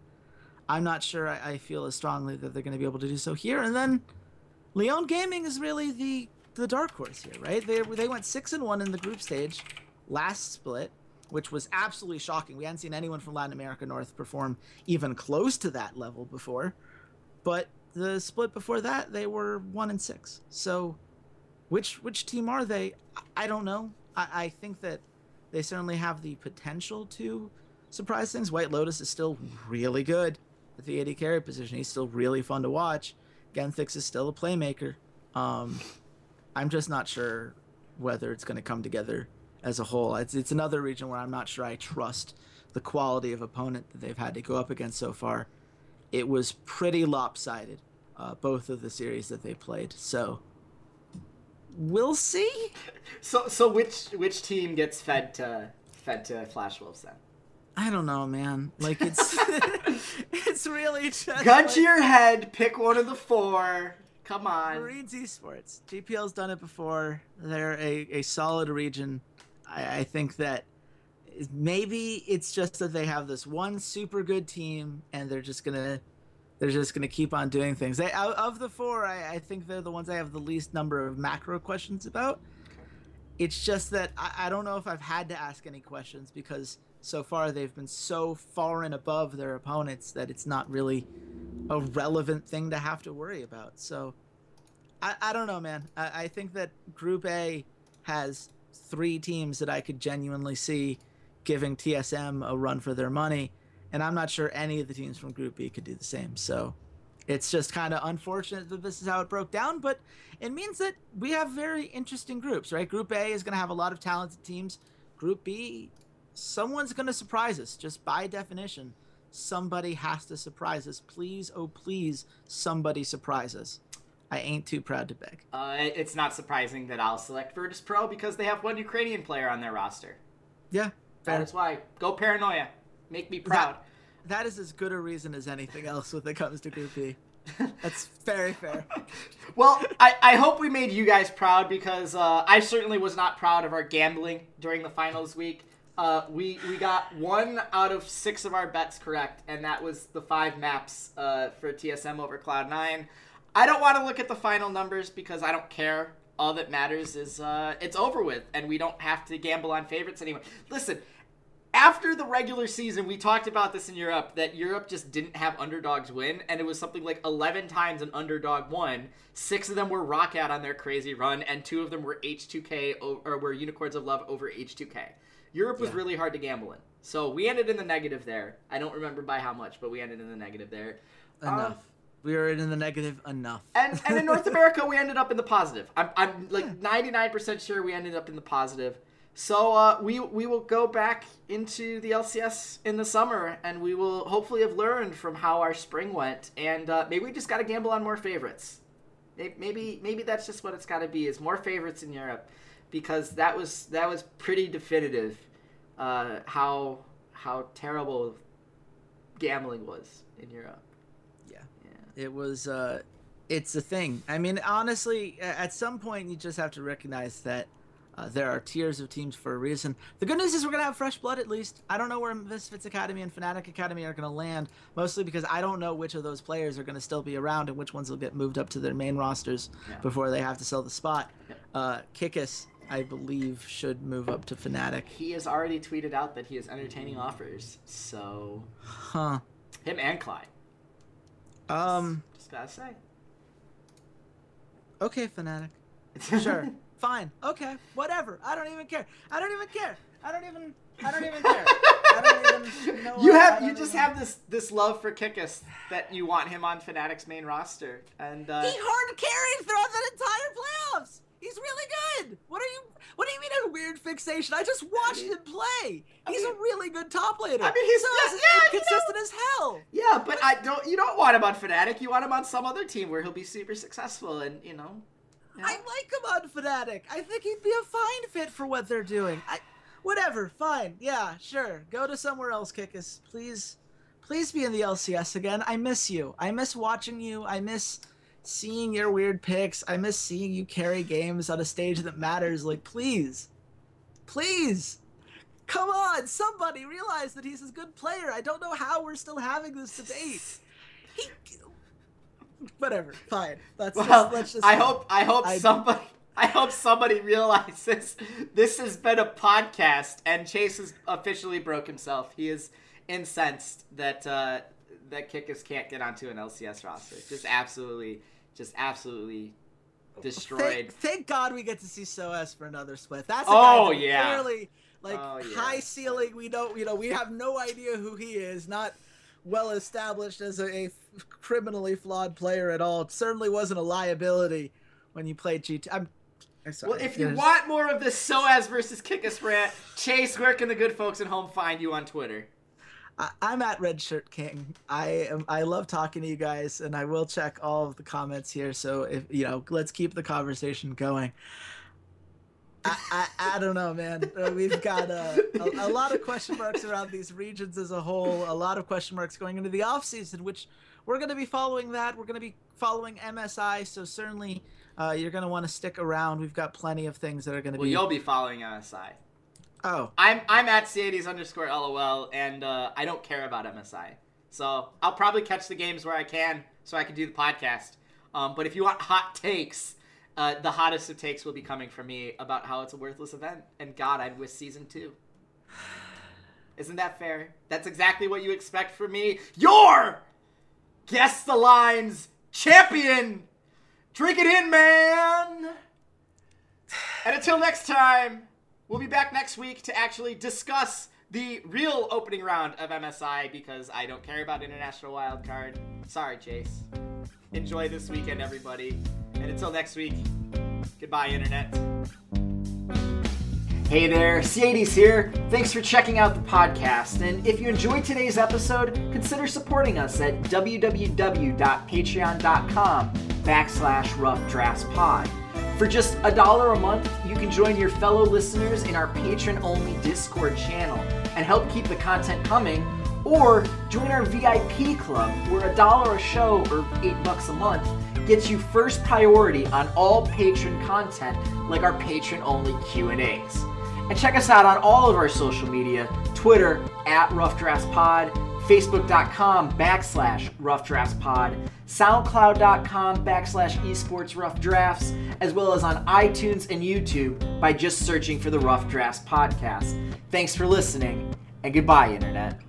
I'm not sure I, I feel as strongly that they're going to be able to do so here. And then Leon Gaming is really the the dark horse here, right? They they went six and one in the group stage last split, which was absolutely shocking. We hadn't seen anyone from Latin America North perform even close to that level before, but the split before that, they were one and six. So which which team are they? I don't know. I, I think that they certainly have the potential to surprise things. White Lotus is still really good at the A D carry position. He's still really fun to watch. Genthix is still a playmaker. Um, I'm just not sure whether it's going to come together as a whole. It's, it's another region where I'm not sure I trust the quality of opponent that they've had to go up against so far. It was pretty lopsided, uh, both of the series that they played. So we'll see. So, so which which team gets fed to fed to Flash Wolves then? I don't know, man. Like, it's it's really just... Gun like, to your head. Pick one of the four. Come on. Marines Esports. G P L's done it before. They're a, a solid region. I, I think that maybe it's just that they have this one super good team, and they're just going to... They're just going to keep on doing things. They, out of the four, I, I think they're the ones I have the least number of macro questions about. It's just that I, I don't know if I've had to ask any questions because so far they've been so far and above their opponents that it's not really a relevant thing to have to worry about. So I, I don't know, man. I, I think that Group A has three teams that I could genuinely see giving T S M a run for their money. And I'm not sure any of the teams from Group B could do the same. So it's just kind of unfortunate that this is how it broke down, but it means that we have very interesting groups, right? Group A is going to have a lot of talented teams. Group B, someone's going to surprise us. Just by definition, somebody has to surprise us. Please, oh please, somebody surprise us. I ain't too proud to beg. Uh, it's not surprising that I'll select Virtus Pro because they have one Ukrainian player on their roster. Yeah. Fair. That's why. Go Paranoia. Make me proud. That, that is as good a reason as anything else when it comes to Group B. That's very fair. Well, I, I hope we made you guys proud because uh, I certainly was not proud of our gambling during the finals week. Uh, we, we got one out of six of our bets correct, and that was the five maps uh, for T S M over Cloud nine. I don't want to look at the final numbers because I don't care. All that matters is uh, it's over with, and we don't have to gamble on favorites anymore. Listen, after the regular season, we talked about this in Europe, that Europe just didn't have underdogs win, and it was something like eleven times an underdog won. Six of them were Rocket on their crazy run, and two of them were H two K, or were Unicorns of Love over H two K. Europe was yeah. really hard to gamble in. So we ended in the negative there. I don't remember by how much, but we ended in the negative there. Enough. Um, we were in the negative enough. And, and in North America, we ended up in the positive. I'm, I'm like ninety-nine percent sure we ended up in the positive. So uh, we we will go back into the L C S in the summer, and we will hopefully have learned from how our spring went, and uh, maybe we just got to gamble on more favorites. Maybe maybe that's just what it's got to be, is more favorites in Europe, because that was that was pretty definitive uh, how how terrible gambling was in Europe. Yeah, yeah. It was. Uh, it's a thing. I mean, honestly, at some point you just have to recognize that. Uh, there are tiers of teams for a reason. The good news is we're going to have fresh blood at least. I don't know where Misfits Academy and Fnatic Academy are going to land, mostly because I don't know which of those players are going to still be around and which ones will get moved up to their main rosters yeah. before they have to sell the spot. Yeah. Uh, Kickus, I believe, should move up to Fnatic. He has already tweeted out that he is entertaining offers, so... Huh. Him and Clyde. Um. Just, just gotta say. Okay, Fnatic. Sure. Fine. Okay. Whatever. I don't even care. I don't even care. I don't even. I don't even care. I don't even know. You have. You just have this this love for Kickus that you want him on Fnatic's main roster, and uh, he hard carried throughout that entire playoffs. He's really good. What are you? What do you mean a weird fixation? I just watched I mean, him play. He's I mean, a really good top laner. I mean, he's so yeah, yeah, consistent you know, as hell. Yeah, but I don't. You don't want him on Fnatic. You want him on some other team where he'll be super successful, and you know. Yeah. I like him on Fnatic. I think he'd be a fine fit for what they're doing. I, whatever, fine. Yeah, sure. Go to somewhere else, Kickus. Please, please be in the L C S again. I miss you. I miss watching you. I miss seeing your weird picks. I miss seeing you carry games on a stage that matters. Like, please. Please. Come on, somebody realize that he's a good player. I don't know how we're still having this debate. He... Whatever, fine. That's well, just, let's just. I go. hope. I hope I, somebody. I hope somebody realizes this has been a podcast, and Chase has officially broke himself. He is incensed that uh, that Kickus can't get onto an L C S roster. Just absolutely, just absolutely destroyed. Thank, thank God we get to see Soas for another split. That's a oh guy that yeah, clearly like oh, yeah. high ceiling. We don't. You know, we have no idea who he is. Not. Well established as a, a criminally flawed player at all. It certainly wasn't a liability when you played G two. I'm, I'm sorry. Well, if you There's... want more of this Soas versus Kickus rant, Chase, where can the good folks at home find you on Twitter? I, I'm at RedShirtKing. I am. I love talking to you guys, and I will check all of the comments here. So if you know, let's keep the conversation going. I, I, I don't know, man. We've got uh, a, a lot of question marks around these regions as a whole, a lot of question marks going into the offseason, which we're going to be following that. We're going to be following M S I, so certainly uh, you're going to want to stick around. We've got plenty of things that are going to well, be... Well, you'll be following M S I. Oh. I'm, I'm at C eighties underscore LOL, and uh, I don't care about M S I. So I'll probably catch the games where I can so I can do the podcast. Um, but if you want hot takes... Uh, the hottest of takes will be coming from me about how it's a worthless event. And God, I'd wish season two. Isn't that fair? That's exactly what you expect from me. Your Guess the Lines champion. Drink it in, man. And until next time, we'll be back next week to actually discuss the real opening round of M S I because I don't care about International Wildcard. Sorry, Chase. Enjoy this weekend, everybody. And until next week, goodbye, Internet. Hey there, C eighties here. Thanks for checking out the podcast. And if you enjoyed today's episode, consider supporting us at www.patreon.com backslash roughdraftspod. For just a dollar a month, you can join your fellow listeners in our patron-only Discord channel and help keep the content coming. Or join our V I P club, where a dollar a show or eight bucks a month gets you first priority on all patron content, like our patron-only Q and A's. And check us out on all of our social media, Twitter, at RoughDraftPod, Facebook.com backslash RoughDraftPod, SoundCloud.com backslash Esports Rough Drafts, as well as on iTunes and YouTube by just searching for the Rough Drafts Podcast. Thanks for listening, and goodbye, Internet.